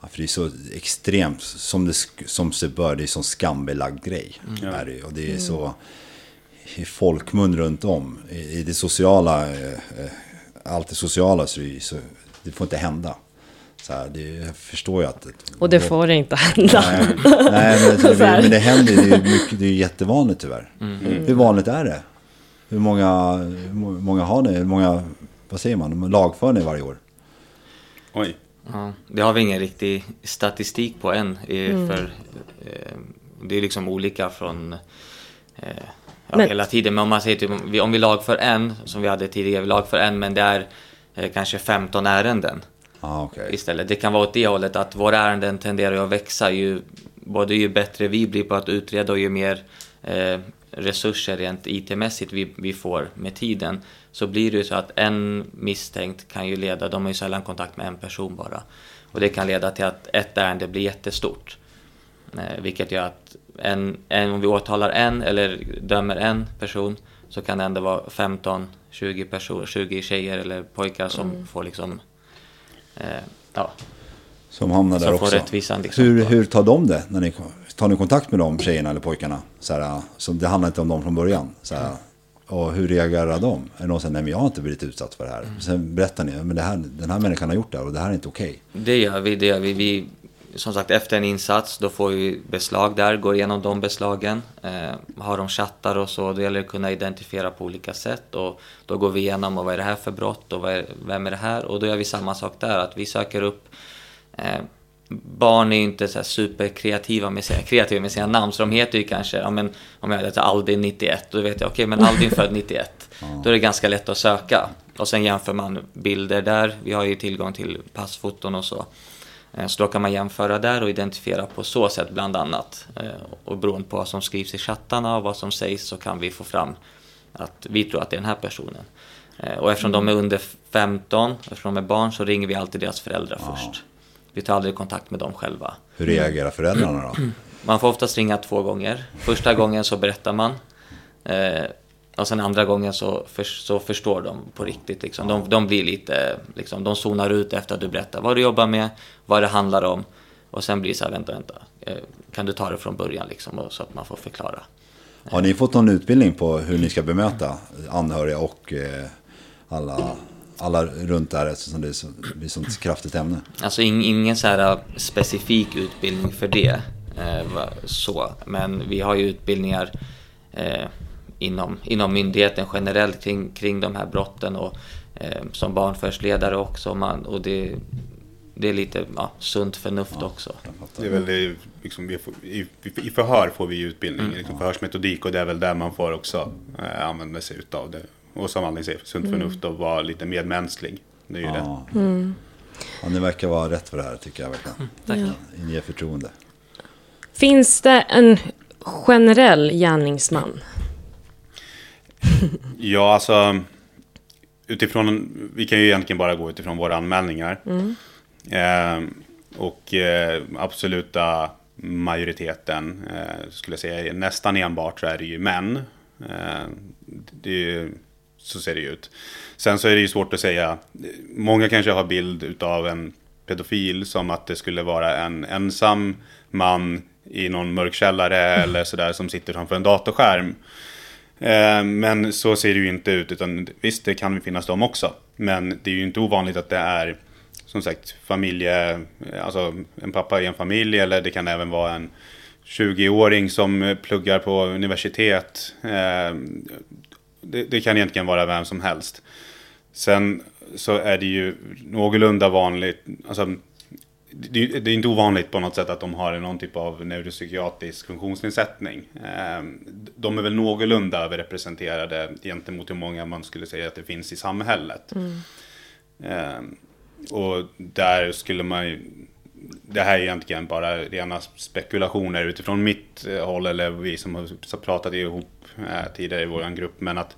Ja, för det är så extremt som det som sig bör, det är som skambelagd grej mm. är det, och det är så i folkmun runt om i, i det sociala eh, allt det sociala så det, så det får inte hända så här, det jag förstår jag att och det får det inte hända. Nej, nej men, det, men det händer det är mycket, det är jättevanligt tyvärr. Mm. Hur vanligt är det? Hur många hur många har ni? Hur många vad säger man? Lagför ni varje år? Oj. Ja, det har vi ingen riktig statistik på än mm. för eh, det är liksom olika från eh, ja, men. hela tiden men om man säger typ, om, vi, om vi lagför en som vi hade tidigare, vi lagför en men det är eh, kanske femton ärenden ah, okay. istället, det kan vara åt det hållet att våra ärenden tenderar att växa ju, både ju bättre vi blir på att utreda och ju mer eh, resurser rent I T-mässigt vi, vi får med tiden så blir det ju så att en misstänkt kan ju leda, de har ju sällan kontakt med en person bara och det kan leda till att ett ärende blir jättestort eh, vilket gör att en, en, om vi åtalar en eller dömer en person så kan det ändå vara femton till tjugo personer, tjugo tjejer eller pojkar som mm. får liksom eh, ja som hamnar där som också. Rättvisan, liksom. hur, hur tar de det när ni kommer? Tar ni kontakt med de tjejerna eller pojkarna? Så här, så det handlar inte om dem från början. Så här, och hur reagerar de? Är någon säger, nej men jag har inte blivit utsatt för det här. Mm. Sen berättar ni, men det här, den här människan har gjort det och det här är inte okej. Okay. Det gör vi, det gör vi. vi. Som sagt, efter en insats då får vi beslag där, går igenom de beslagen. Eh, har de chattar och så, då gäller det att kunna identifiera på olika sätt. Och då går vi igenom, och vad är det här för brott och vad är, vem är det här? Och då gör vi samma sak där, att vi söker upp... Eh, barn är ju inte så här superkreativa med sina, kreativa med sina namn så de heter ju kanske ja, men, om jag heter Aldin nittioett då vet jag okej okay, men Aldin född nittioett då är det ganska lätt att söka och sen jämför man bilder där vi har ju tillgång till passfoton och så så då kan man jämföra där och identifiera på så sätt bland annat och beroende på vad som skrivs i chattarna och vad som sägs så kan vi få fram att vi tror att det är den här personen och eftersom de är under femton eftersom de är barn så ringer vi alltid deras föräldrar ja. först. Vi tar aldrig kontakt med dem själva. Hur reagerar föräldrarna då? Man får oftast ringa två gånger. Första gången så berättar man. Eh, och sen andra gången så, för, så förstår de på riktigt. Liksom. De, de blir lite, liksom, de zonar ut efter att du berättar vad du jobbar med, vad det handlar om. Och sen blir det så här, vänta, vänta. Eh, kan du ta det från början liksom, och, så att man får förklara. Har ni fått någon utbildning på hur ni ska bemöta anhöriga och eh, alla, alla runt där, eftersom det är ett sånt kraftigt ämne? Alltså in, ingen så här specifik utbildning för det. Eh, så. Men vi har ju utbildningar eh, inom, inom myndigheten generellt kring, kring de här brotten och eh, som barnförhörsledare också. Man, och det, det är lite ja, sunt förnuft ja, också. Det är väl det, liksom, vi får, i, i förhör får vi utbildning, mm. liksom, förhörsmetodik, och det är väl där man får också eh, använda sig av det. Och som Aldin säger, sunt förnuft och vara lite medmänsklig. Det är ju ja. det. Mm. Ja, ni verkar vara rätt för det här, tycker jag verkligen. Mm, ja. Inge förtroende. Finns det en generell gärningsman? Ja, alltså utifrån, vi kan ju egentligen bara gå utifrån våra anmälningar. Mm. Eh, och eh, absoluta majoriteten eh, skulle jag säga, nästan enbart så är det ju män. Eh, det är ju, så ser det ut. Sen så är det ju svårt att säga. Många kanske har bild utav en pedofil som att det skulle vara en ensam man i någon mörkkällare eller sådär som sitter framför en datorskärm. Eh, men så ser det ju inte ut, utan visst, det kan finnas dem också. Men det är ju inte ovanligt att det är, som sagt, familje, alltså en pappa i en familj, eller det kan även vara en tjugoåring som pluggar på universitet. Eh, det, det kan egentligen vara vem som helst. Sen så är det ju någorlunda vanligt, alltså det, det är inte ovanligt på något sätt att de har någon typ av neuropsykiatrisk funktionsnedsättning. Eh, de är väl någorlunda överrepresenterade gentemot hur många man skulle säga att det finns i samhället. Mm. Eh, Och där skulle man ju, det här är egentligen bara rena spekulationer utifrån mitt håll, eller vi som har pratat ihop tidigare i vår grupp, men att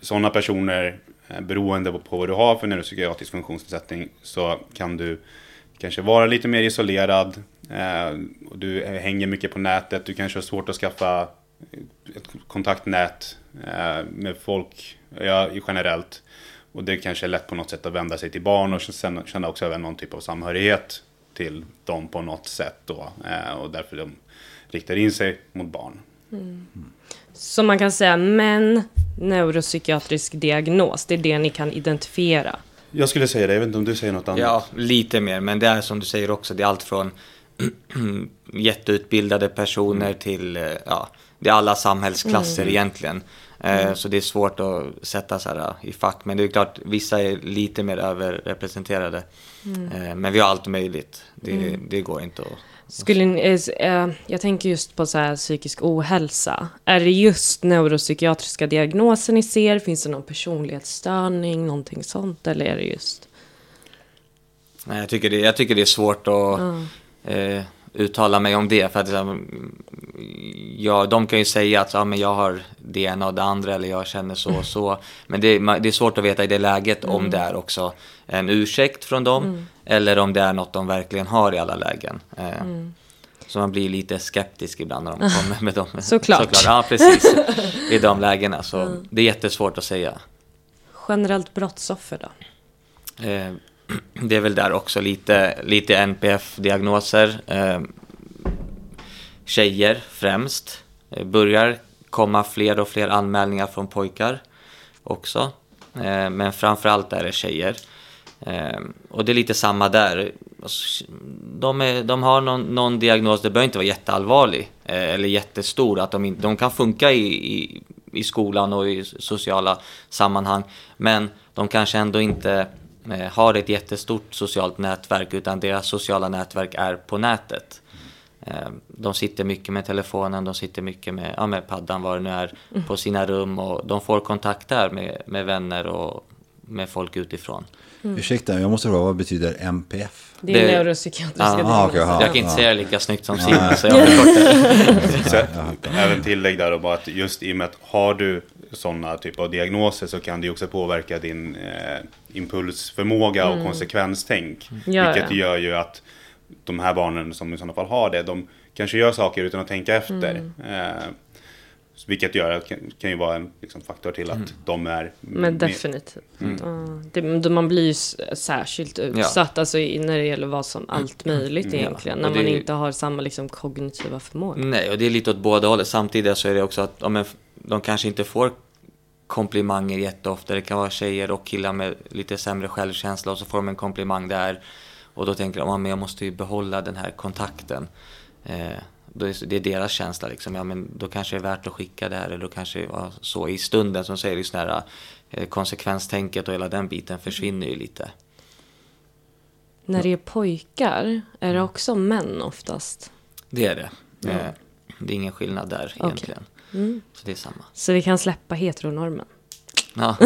sådana personer, beroende på vad du har för neuropsykiatrisk funktionsnedsättning, så kan du kanske vara lite mer isolerad, du hänger mycket på nätet, du kanske har svårt att skaffa ett kontaktnät med folk ja, generellt. Och det kanske är lätt på något sätt att vända sig till barn och sen känna också även någon typ av samhörighet till dem på något sätt då. Eh, och därför de riktar in sig mot barn. Mm. Så man kan säga, men neuropsykiatrisk diagnos, det är det ni kan identifiera? Jag skulle säga det, jag vet inte om du säger något annat. Ja, lite mer, men det är som du säger också, det är allt från jätteutbildade personer mm. till, ja, det är alla samhällsklasser mm. egentligen. Mm. Så det är svårt att sätta så här i fack. Men det är klart, vissa är lite mer överrepresenterade. Mm. Men vi har allt möjligt. Det, mm. det går inte att... Skulle ni, jag tänker just på så här psykisk ohälsa. Är det just neuropsykiatriska diagnoser ni ser? Finns det någon personlighetsstörning, någonting sånt? Eller är det just... Nej, jag tycker det, jag tycker det är svårt att... Mm. Eh, uttala mig om det, för att ja, de kan ju säga att ja, men jag har det ena och det andra, eller jag känner så och så, men det, det är svårt att veta i det läget mm. om det är också en ursäkt från dem mm. eller om det är något de verkligen har i alla lägen eh, mm. så man blir lite skeptisk ibland när de kommer med dem. Såklart, Såklart. Ja, precis. I de lägena, så mm. det är jättesvårt att säga. Generellt brottsoffer då? Eh, Det är väl där också lite, lite N P F-diagnoser. Eh, tjejer främst. Eh, börjar komma fler och fler anmälningar från pojkar också. Eh, men framförallt är det tjejer. Eh, och det är lite samma där. De, är, de har någon, någon diagnos, det behöver inte vara jätteallvarlig. Eh, eller jättestor. Att de, de kan funka i, i, i skolan och i sociala sammanhang. Men de kanske ändå inte... har ett jättestort socialt nätverk, utan deras sociala nätverk är på nätet. De sitter mycket med telefonen, de sitter mycket med, ja, med paddan, vad det nu är, mm. på sina rum, och de får kontakt där med, med vänner och med folk utifrån. Mm. Ursäkta, jag måste fråga, vad betyder M P F? Det är neuropsykiatriska. Ah, ah, okay, ah, jag kan inte ah. säga lika snyggt som Simon, så jag har kortare. Även tillägg där, och bara att just i och med att har du sådana typer av diagnoser, så kan det också påverka din eh, impulsförmåga och mm. konsekvenstänk. Mm. Vilket ja, ja. gör ju att de här barnen som i sådana fall har det, de kanske gör saker utan att tänka efter. Mm. Eh, Vilket gör att det kan, kan ju vara en liksom, faktor till att mm. de är... Men definitivt. Mm. Ja, det, man blir ju särskilt utsatt ja. alltså, när det gäller vad som allt möjligt mm. egentligen. Ja. När man är... inte har samma liksom, kognitiva förmåga. Nej, och det är lite åt båda hållet. Samtidigt så är det också att ja, men, de kanske inte får komplimanger jätteofta. Det kan vara tjejer och killar med lite sämre självkänsla och så får de en komplimang där. Och då tänker de att ja, jag måste ju behålla den här kontakten. Eh, Det är deras känsla liksom. Ja, men då kanske det är värt att skicka det här. Eller då kanske ja, så i stunden som säger just nära konsekvenstänket och hela den biten försvinner ju lite. När det är pojkar är det också män oftast? Det är det. Mm. Eh, det är ingen skillnad där okay. egentligen. Mm. Så det är samma. Så vi kan släppa heteronormen? Ja.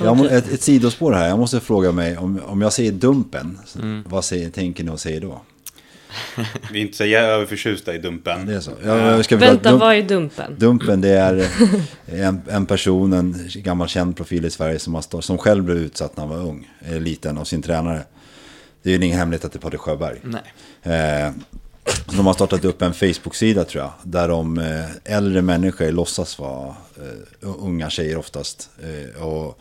jag må, ett, ett sidospår här. Jag måste fråga mig, om, om jag säger dumpen, mm. vad säger, tänker ni och säger då? Vi är inte så överförtjusta i dumpen. Det är så. Jag ska Vänta, dump- vad är dumpen? Dumpen, det är en, en person, en gammal känd profil i Sverige som, har, som själv blev utsatt när han var ung, liten, av sin tränare. Det är ju ingen hemlighet att det är Paddy Sjöberg. Nej. Eh, så de har startat upp en Facebook-sida tror jag, där de äldre människor låtsas vara eh, unga tjejer oftast eh, och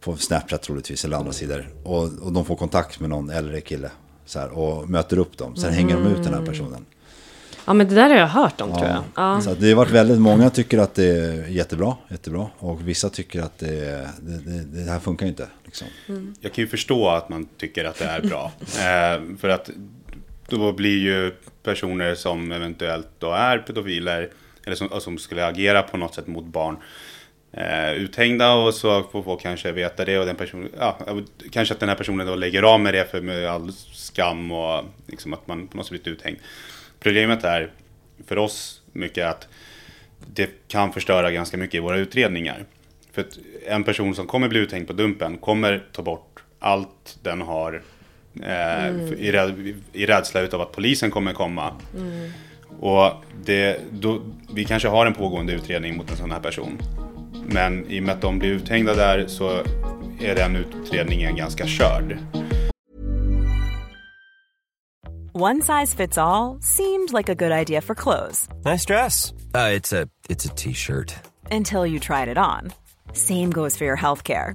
på Snapchat troligtvis eller andra sidor. Och, och de får kontakt med någon äldre kille. Så här, och möter upp dem. Sen mm. hänger de ut den här personen. Ja, men det där har jag hört om, ja. tror jag. Ja. Så det har varit väldigt många tycker att det är jättebra, jättebra. Och vissa tycker att det, det, det, det här funkar inte. Liksom. Mm. Jag kan ju förstå att man tycker att det är bra. eh, för att då blir ju personer som eventuellt då är pedofiler eller som, som skulle agera på något sätt mot barn eh, uthängda, och så får folk kanske veta det, och den personen, ja, kanske att den här personen då lägger av med det för med all skam och liksom att man på något sätt blivit uthängd. Problemet är för oss mycket att det kan förstöra ganska mycket i våra utredningar. För att en person som kommer bli uthängd på dumpen kommer ta bort allt den har eh, mm. i, räd, i rädsla utav att polisen kommer komma. Mm. Och det, då, vi kanske har en pågående utredning mot en sån här person. Men i och med att de blir uthängda där så är den utredningen ganska körd. One size fits all seemed like a good idea for clothes. Nice dress. Uh, it's a it's a t-shirt. Until you tried it on. Same goes for your healthcare.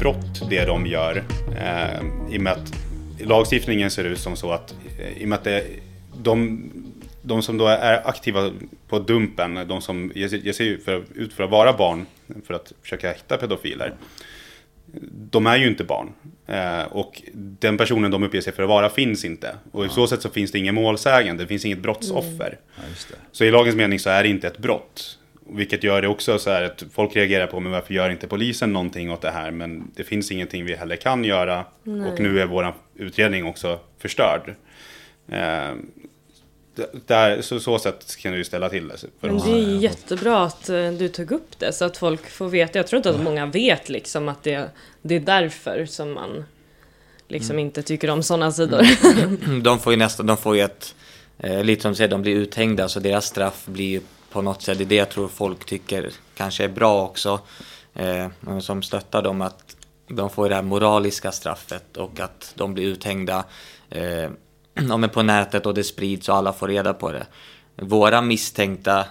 brott det de gör. Eh, I och med att lagstiftningen ser ut som så att i och med att det, de, de som då är aktiva på dumpen, de som ger sig, ger sig ut, för, ut för att vara barn för att försöka hitta pedofiler, de är ju inte barn. Eh, och den personen de uppger sig för att vara finns inte. Och i ja. så sätt så finns det ingen målsägande, det finns inget brottsoffer. Mm. Ja, just det. Så i lagens mening så är det inte ett brott. Vilket gör det också så här att folk reagerar på, men varför gör inte polisen någonting åt det här? Men det finns ingenting vi heller kan göra. Nej. Och nu är vår utredning också förstörd. Eh, Där, så, så sätt kan du ju ställa till det. Men det är ju jättebra att du tog upp det så att folk får veta. Jag tror inte att många vet liksom att det, det är därför som man liksom mm. inte tycker om sådana sidor. Mm. De får ju nästan, de får ju ett, eh, lite som säger, de blir uthängda så deras straff blir ju på något sätt, det är det jag tror folk tycker kanske är bra också. Eh, som stöttar dem att de får det här moraliska straffet och att de blir uthängda eh, Ja, men på nätet och det sprids och alla får reda på det. Våra misstänkta,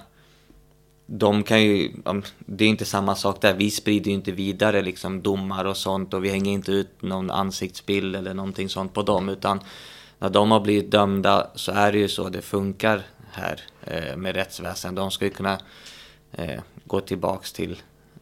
de kan ju, det är inte samma sak där. Vi sprider ju inte vidare liksom domar och sånt, och vi hänger inte ut någon ansiktsbild eller någonting sånt på dem, utan när de har blivit dömda så är det ju så det funkar här eh, med rättsväsendet. De ska ju kunna eh, gå tillbaks till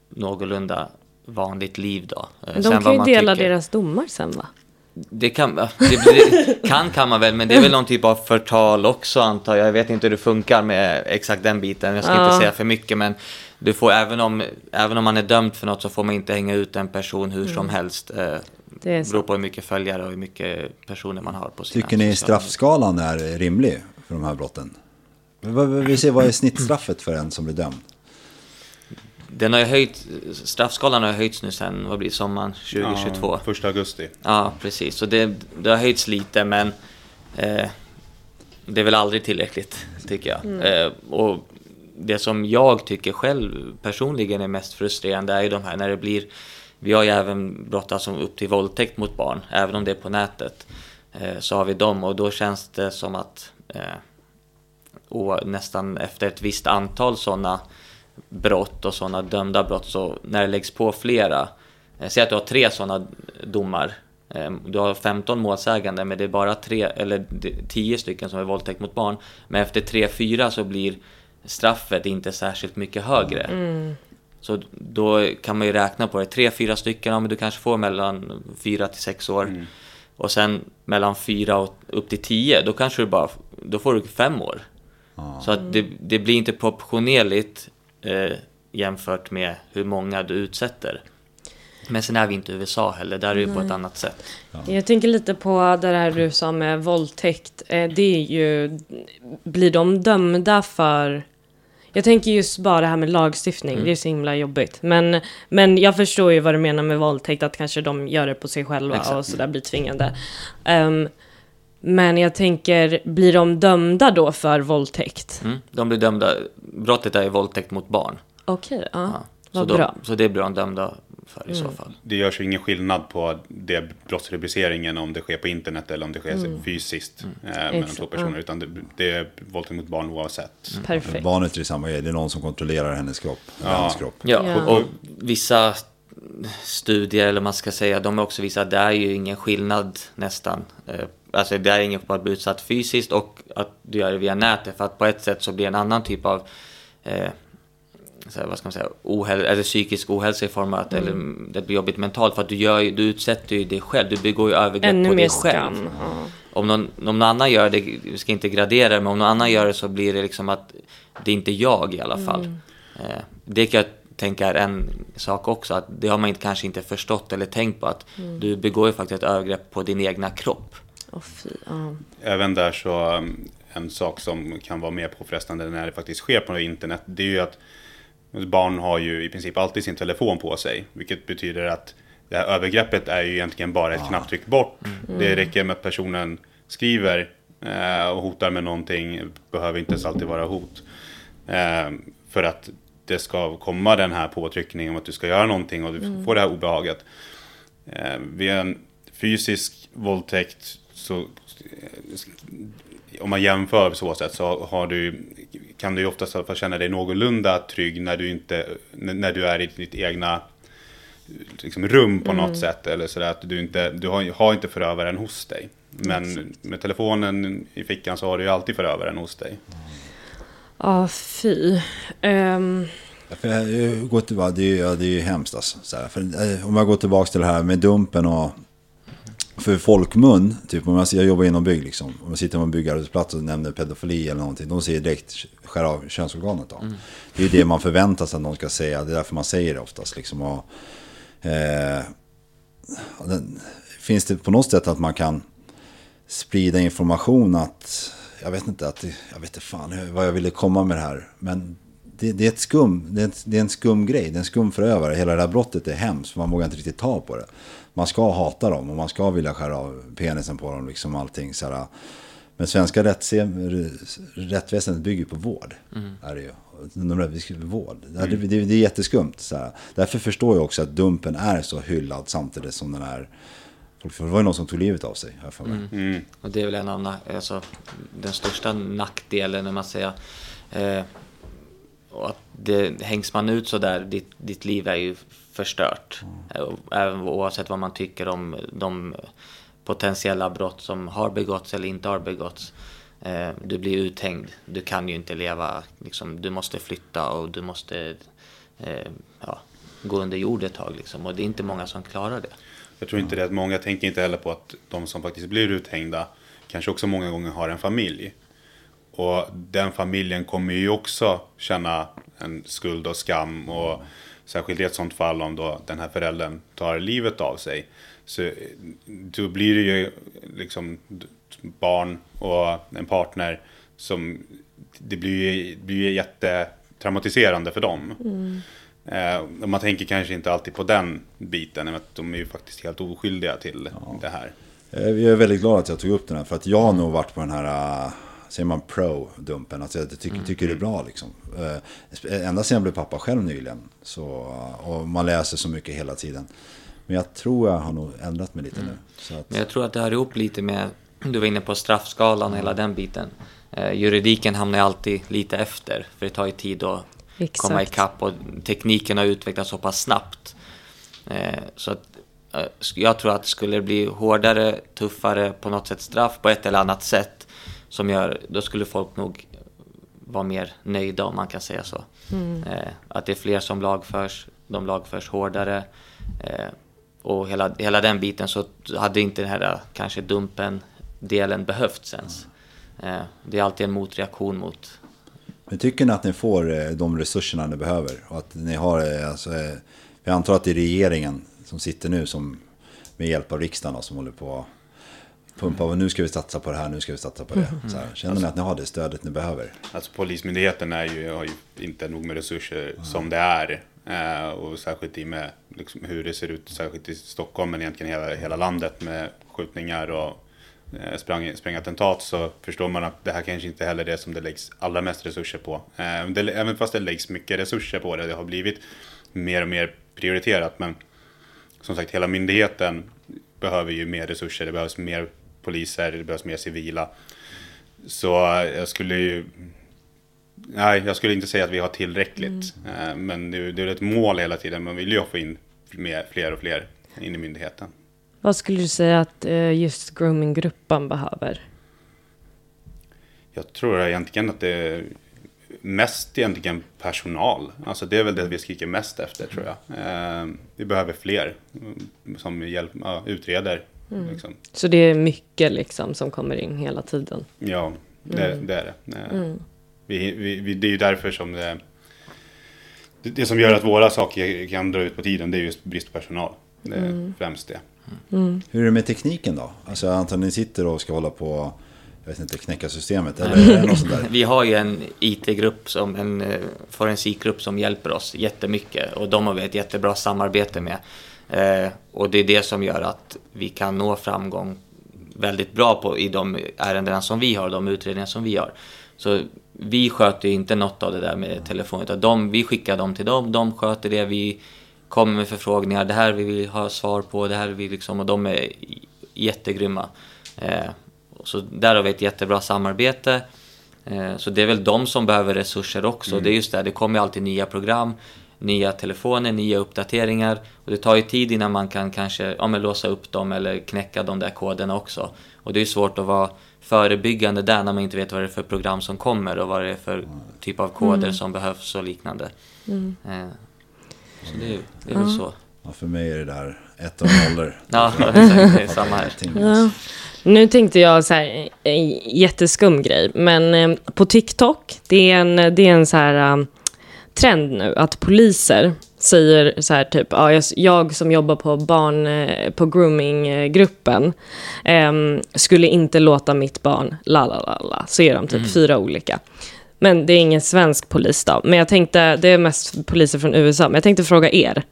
någorlunda vanligt liv då. De sen kan ju dela tycker, deras domar sen, va? Det kan det, det, kan kan man väl, men det är väl någon typ av förtal också, antar jag. Jag vet inte hur det funkar med exakt den biten. Jag ska ja. inte säga för mycket, men du får även om även om man är dömd för något så får man inte hänga ut en person hur mm. som helst. Eh, det beror på hur mycket följare och hur mycket personer man har på sina. Tycker ni straffskalan är rimlig för de här brotten? Vi ser vad är snittstraffet för en som blir dömd. Den har ju höjt, straffskalan har höjts nu sen, vad blir sommaren tjugohundratjugotvå? Ja, första augusti. Ja, precis. Så det, det har höjts lite, men eh, det är väl aldrig tillräckligt, tycker jag. Mm. Eh, och det som jag tycker själv personligen är mest frustrerande är ju de här när det blir, vi har ju även brottat som upp till våldtäkt mot barn, även om det är på nätet, eh, så har vi dem, och då känns det som att eh, och nästan efter ett visst antal sådana brott och sådana dömda brott, så när det läggs på flera, säg att du har tre sådana domar, du har femton målsägande, men det är bara tre eller tio stycken som är våldtäkt mot barn, men efter tre, fyra så blir straffet inte särskilt mycket högre. Mm. Så då kan man ju räkna på det, tre, fyra stycken, ja, men du kanske får mellan fyra till sex år. Mm. Och sen mellan fyra och upp till tio, då kanske du bara, då får du fem år. Mm. Så att det, det blir inte proportionerligt Eh, jämfört med hur många du utsätter. Men sen är vi inte i U S A heller, där är det ju på ett annat sätt. Ja. Jag tänker lite på det här du sa med våldtäkt. Eh, det är ju, blir de dömda för... Jag tänker just bara det här med lagstiftning, mm. det är så himla jobbigt. Men, men jag förstår ju vad du menar med våldtäkt, att kanske de gör det på sig själva. Exakt. Och sådär blir tvingande. Um, Men jag tänker, blir de dömda då för våldtäkt? Mm, de blir dömda, brottet är ju våldtäkt mot barn. Okej, okay, ja, ja. Så, vad då, bra. Så det blir de dömda för i mm. så fall. Det görs ju ingen skillnad på det, brottsrubriceringen, om det sker på internet eller om det sker mm. fysiskt mm. Eh, mellan två personer, mm. utan det, det är våldtäkt mot barn oavsett. Mm. Perfekt. Barnet är ju samma, det är någon som kontrollerar hennes kropp. Ja, hennes kropp. ja. ja. Och, och vissa studier, eller man ska säga, de är också vissa, det är ju ingen skillnad nästan eh, alltså det är inget på att bli utsatt fysiskt och att du gör det via nätet, för att på ett sätt så blir det en annan typ av eh, så här, vad ska man säga, ohäl- eller psykisk ohälsa i form av att mm. eller, det blir jobbigt mentalt, för att du, gör, du utsätter ju dig själv, du begår ju övergrepp Ännu på dig själv. Mm. Om, någon, om någon annan gör det, vi ska inte gradera det, men om någon annan gör det så blir det liksom att det är inte jag i alla fall. Mm. Eh, det kan jag tänka är en sak också, att det har man inte, kanske inte förstått eller tänkt på, att mm. du begår ju faktiskt ett övergrepp på din egna kropp. Oh, fy, oh. Även där så en sak som kan vara mer påfrestande när det faktiskt sker på internet, det är ju att barn har ju i princip alltid sin telefon på sig, vilket betyder att det här övergreppet är ju egentligen bara ett ah. knapptryck bort. Mm. Det räcker med att personen skriver eh, och hotar med någonting, behöver inte ens alltid vara hot, eh, för att det ska komma den här påtryckningen om att du ska göra någonting och du mm. får det här obehaget. Eh, vid en fysisk våldtäkt, så om man jämför så sätt, så har du, kan du ju oftast känna dig någorlunda trygg när du, inte, när du är i ditt egna liksom, rum på mm. något sätt, eller så där, att du, inte, du har, har inte förövaren hos dig. Men mm. med telefonen i fickan så har du ju alltid förövaren hos dig. Ja, ah, fy. Um... Jag går tillbaka, det är, det är ju hemskt alltså. Så här, för, om jag går tillbaka till det här med dumpen och för folkmun, typ om jag, jag jobbar inom bygg liksom, om jag sitter på en byggarbetsplats och nämner pedofili eller någonting, de säger direkt skär av könsorganet då. Mm. Det är ju det man förväntar sig att någon ska säga, det är därför man säger det oftast liksom. Och, eh, den, finns det på något sätt att man kan sprida information att, jag vet inte, att, jag vet inte fan hur, vad jag ville komma med det här, men det, det är ett skum, det är, ett, det är en skum grej, det är en skum förövare, hela det här brottet är hemskt, man vågar inte riktigt ta på det. Man ska hata dem och man ska vilja skära av penisen på dem, liksom allting så här. Men svenska rättsväsendet bygger på vård. Mm. Är det ju. De skriver vård. Mm. Det, det, det är jätteskumt så här. Därför förstår jag också att dumpen är så hyllad samtidigt som den är. Det var ju någon som tog livet av sig här för mig. Mm. Mm. Och det är väl en av alltså, den största nackdelen när man säger eh, att det, hängs man ut så där, ditt, ditt liv är ju förstört. Även oavsett vad man tycker om de potentiella brott som har begåtts eller inte har begåtts. Du blir uthängd. Du kan ju inte leva. Liksom, du måste flytta och du måste... Ja, gå under jord ett tag liksom. Och det är inte många som klarar det. Jag tror inte det, att många tänker inte heller på att de som faktiskt blir uthängda kanske också många gånger har en familj. Och den familjen kommer ju också känna en skuld och skam, och särskilt i ett sånt fall om då den här föräldern tar livet av sig. Så då blir det ju liksom barn och en partner som det blir ju, det blir ju jättetraumatiserande för dem. Mm. Eh, man tänker kanske inte alltid på den biten, att de är ju faktiskt helt oskyldiga till ja. det här. Jag är väldigt glad att jag tog upp den här, för att jag har nog varit på den här, säger man pro-dumpen, alltså jag tycker, mm. tycker det är bra liksom. Äh, ända sedan jag blev pappa själv nyligen, så, och man läser så mycket hela tiden, men jag tror jag har nog ändrat mig lite mm. nu så att... Men jag tror att det hör ihop lite med, du var inne på straffskalan och hela den biten, eh, juridiken hamnar alltid lite efter, för det tar ju tid att Exakt. komma ikapp, och tekniken har utvecklats så pass snabbt, eh, så att eh, jag tror att det skulle bli hårdare, tuffare på något sätt straff på ett eller annat sätt som gör, då skulle folk nog vara mer nöjda, om man kan säga så. Mm. Eh, att det är fler som lagförs, de lagförs hårdare. Eh, och hela, hela den biten, så hade inte den här kanske dumpen-delen behövts ens. Eh, det är alltid en motreaktion mot... Men tycker ni att ni får de resurserna ni behöver? Och att ni har, alltså, jag antar att det är regeringen som sitter nu som, med hjälp av riksdagen då, som håller på... pumpa och nu ska vi satsa på det här, nu ska vi satsa på det. Så här, känner ni att ni har det stödet ni behöver? Alltså polismyndigheten är ju, har ju inte nog med resurser mm. som det är. Eh, och särskilt i med liksom, hur det ser ut, särskilt i Stockholm, men egentligen hela, hela landet med skjutningar och eh, spräng, sprängattentat, så förstår man att det här kanske inte heller är det som det läggs allra mest resurser på. Eh, det, även fast det läggs mycket resurser på det, det har blivit mer och mer prioriterat. Men som sagt, hela myndigheten behöver ju mer resurser, det behövs mer poliser, det behövs mer civila. Så jag skulle ju... Nej, jag skulle inte säga att vi har tillräckligt. Mm. Men det, det är ett mål hela tiden. Man vill ju få in mer, fler och fler in i myndigheten. Vad skulle du säga att just groominggruppen behöver? Jag tror egentligen att det är mest egentligen personal. Alltså det är väl det vi skriker mest efter, tror jag. Vi behöver fler som hjälp, ja, utreder. Mm. Liksom. Så det är mycket liksom som kommer in hela tiden. Ja, det, mm. det är det. Mm. Vi, vi, vi, det är ju därför som det, det som gör att våra saker kan dra ut på tiden, det är just brist på personal. Det är mm. främst det. Mm. Hur är det med tekniken då? Alltså antar ni sitter och ska hålla på, jag vet inte, knäcka systemet eller något sånt där. Vi har ju en I T-grupp, som en forensikgrupp som hjälper oss jättemycket, och de har vi ett jättebra samarbete med. Eh, och det är det som gör att vi kan nå framgång väldigt bra på, i de ärenden som vi har, de utredningar som vi har. Så vi sköter ju inte något av det där med telefonen, utan de, vi skickar dem till dem, de sköter det, vi kommer med förfrågningar, det här vi vill ha svar på, det här vi liksom, och de är jättegrymma. Eh, så där har vi ett jättebra samarbete. Eh, så det är väl de som behöver resurser också. Mm. Det är just det, det kommer alltid nya program, nya telefoner, nya uppdateringar, och det tar ju tid innan man kan kanske ja, men låsa upp dem eller knäcka de där koderna också, och det är svårt att vara förebyggande där när man inte vet vad det är för program som kommer och vad det är för typ av koder mm. som behövs och liknande. Mm. Eh, så det är, det är väl ja. så. Ja, för mig är det där ett av nollor. Ja, det är samma här. Ja. Nu tänkte jag så här, en jätteskum grej, men eh, på TikTok, det är en, det är en så här... Um, trend nu, att poliser säger så här typ, ja, jag, jag som jobbar på barn, på groominggruppen eh, skulle inte låta mitt barn lalalala, så är de typ mm. fyra olika. Men det är ingen svensk polis då, men jag tänkte, det är mest poliser från U S A, men jag tänkte fråga er,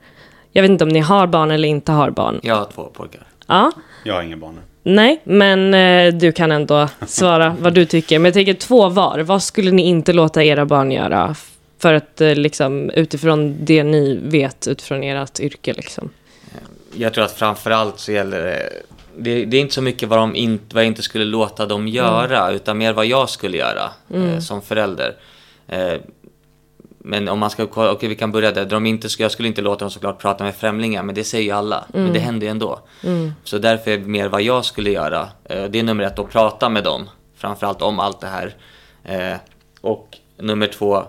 jag vet inte om ni har barn eller inte har barn. Jag har två pojkar. Ja. Jag har ingen barn. Nej, men eh, du kan ändå svara vad du tycker, men jag tänker två var, vad skulle ni inte låta era barn göra? För att liksom, utifrån det ni vet, utifrån ert yrke liksom. Jag tror att framförallt så gäller det, det, det är inte så mycket vad, de in, vad jag inte skulle låta dem göra, mm. utan mer vad jag skulle göra mm. eh, som förälder. Eh, men om man ska, okej okay, vi kan börja där, de inte, jag skulle inte låta dem såklart prata med främlingar, men det säger ju alla, mm. men det händer ju ändå. Mm. Så därför är det mer vad jag skulle göra. Eh, det är nummer ett, att prata med dem, framförallt om allt det här. Eh, och nummer två,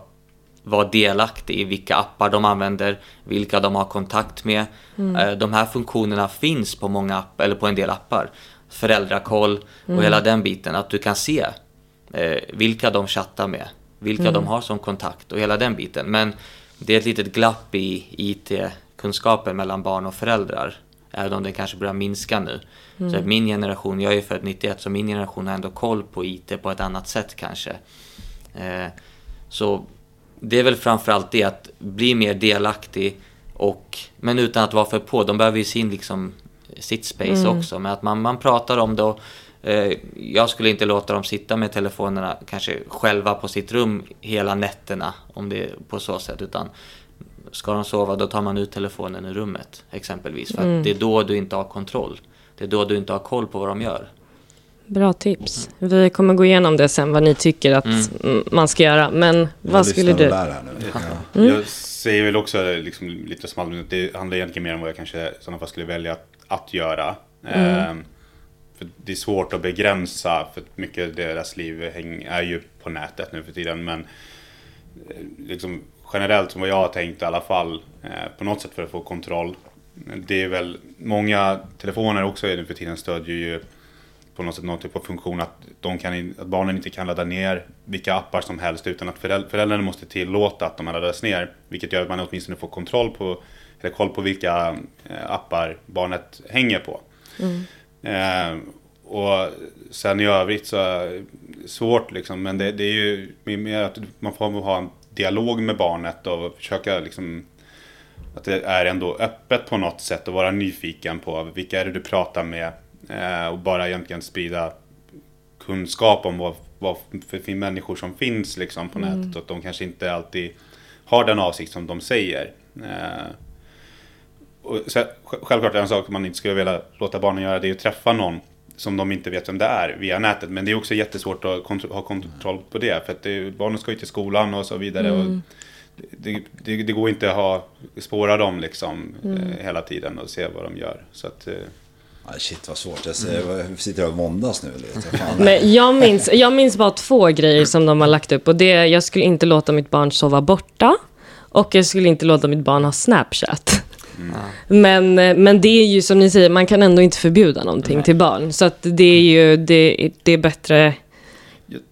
vara delaktig i vilka appar de använder, vilka de har kontakt med. Mm. De här funktionerna finns på många app, eller på en del appar. Föräldrakoll och mm. hela den biten. Att du kan se eh, vilka de chattar med, vilka mm. de har som kontakt och hela den biten. Men det är ett litet glapp i I T-kunskapen mellan barn och föräldrar. Även om det kanske börjar minska nu. Mm. Så min generation, jag är född nittioett, så min generation har ändå koll på I T på ett annat sätt kanske. Eh, så det är väl framförallt det, att bli mer delaktig, och, men utan att vara för på. De behöver ju sin liksom, sitt space mm. också. Men att man, man pratar om det och, eh, jag skulle inte låta dem sitta med telefonerna kanske själva på sitt rum hela nätterna, om det är på så sätt, utan ska de sova, då tar man ut telefonen i rummet exempelvis, för mm. att det är då du inte har kontroll. Det är då du inte har koll på vad de gör. Bra tips. Mm. Vi kommer gå igenom det sen, vad ni tycker att mm. man ska göra. Men jag vad skulle du? Här nu. Ja. Mm. Jag säger väl också liksom, lite smalt, att det handlar egentligen mer om vad jag kanske sådana fall skulle välja att, att göra. Mm. Ehm, för det är svårt att begränsa, för mycket av deras liv är ju på nätet nu för tiden. Men liksom, generellt som vad jag har tänkt i alla fall, eh, på något sätt för att få kontroll. Det är väl många telefoner också nu för tiden stödjer ju på något sätt någon typ av funktion att, de kan, att barnen inte kan ladda ner vilka appar som helst, utan att föräldrar, föräldrarna måste tillåta att de laddas ner, vilket gör att man åtminstone får kontroll på, eller koll på vilka appar barnet hänger på. Mm. Eh, och sen i övrigt så är det svårt liksom, men det, det är ju mer att man får ha en dialog med barnet och försöka liksom, att det är ändå öppet på något sätt och vara nyfiken på vilka är det du pratar med. Och bara egentligen sprida kunskap om vad, vad för människor som finns liksom på mm. nätet, och att de kanske inte alltid har den avsikt som de säger. Och så, självklart är en sak man inte skulle vilja låta barnen göra, det är att träffa någon som de inte vet vem det är via nätet. Men det är också jättesvårt att kontro- ha kontroll på det, för att det, barnen ska ju till skolan och så vidare. Mm. Och det, det, det går inte att ha, spåra dem liksom, mm. hela tiden och se vad de gör. Så att... Shit vad svårt, jag sitter över måndags nu lite. Men jag, minns, jag minns bara två grejer som de har lagt upp, och det är, jag skulle inte låta mitt barn sova borta, och jag skulle inte låta mitt barn ha Snapchat. Mm. Men, men det är ju som ni säger, man kan ändå inte förbjuda någonting mm. till barn. Så att det är ju det, det är bättre jag,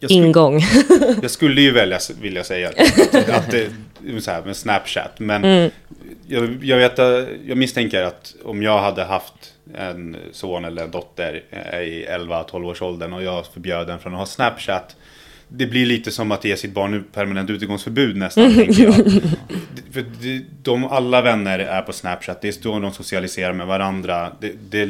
jag skulle, ingång. Jag skulle ju välja, vilja säga att, att det, så här, med Snapchat. Men mm. jag, jag, vet, jag misstänker att om jag hade haft en son eller en dotter i elva tolv års åldern och jag förbjöd den från att ha Snapchat, det blir lite som att ge sitt barn permanent utegångsförbud nästan, tänker jag. För de, alla vänner är på Snapchat, det är då de socialiserar med varandra. Det, det,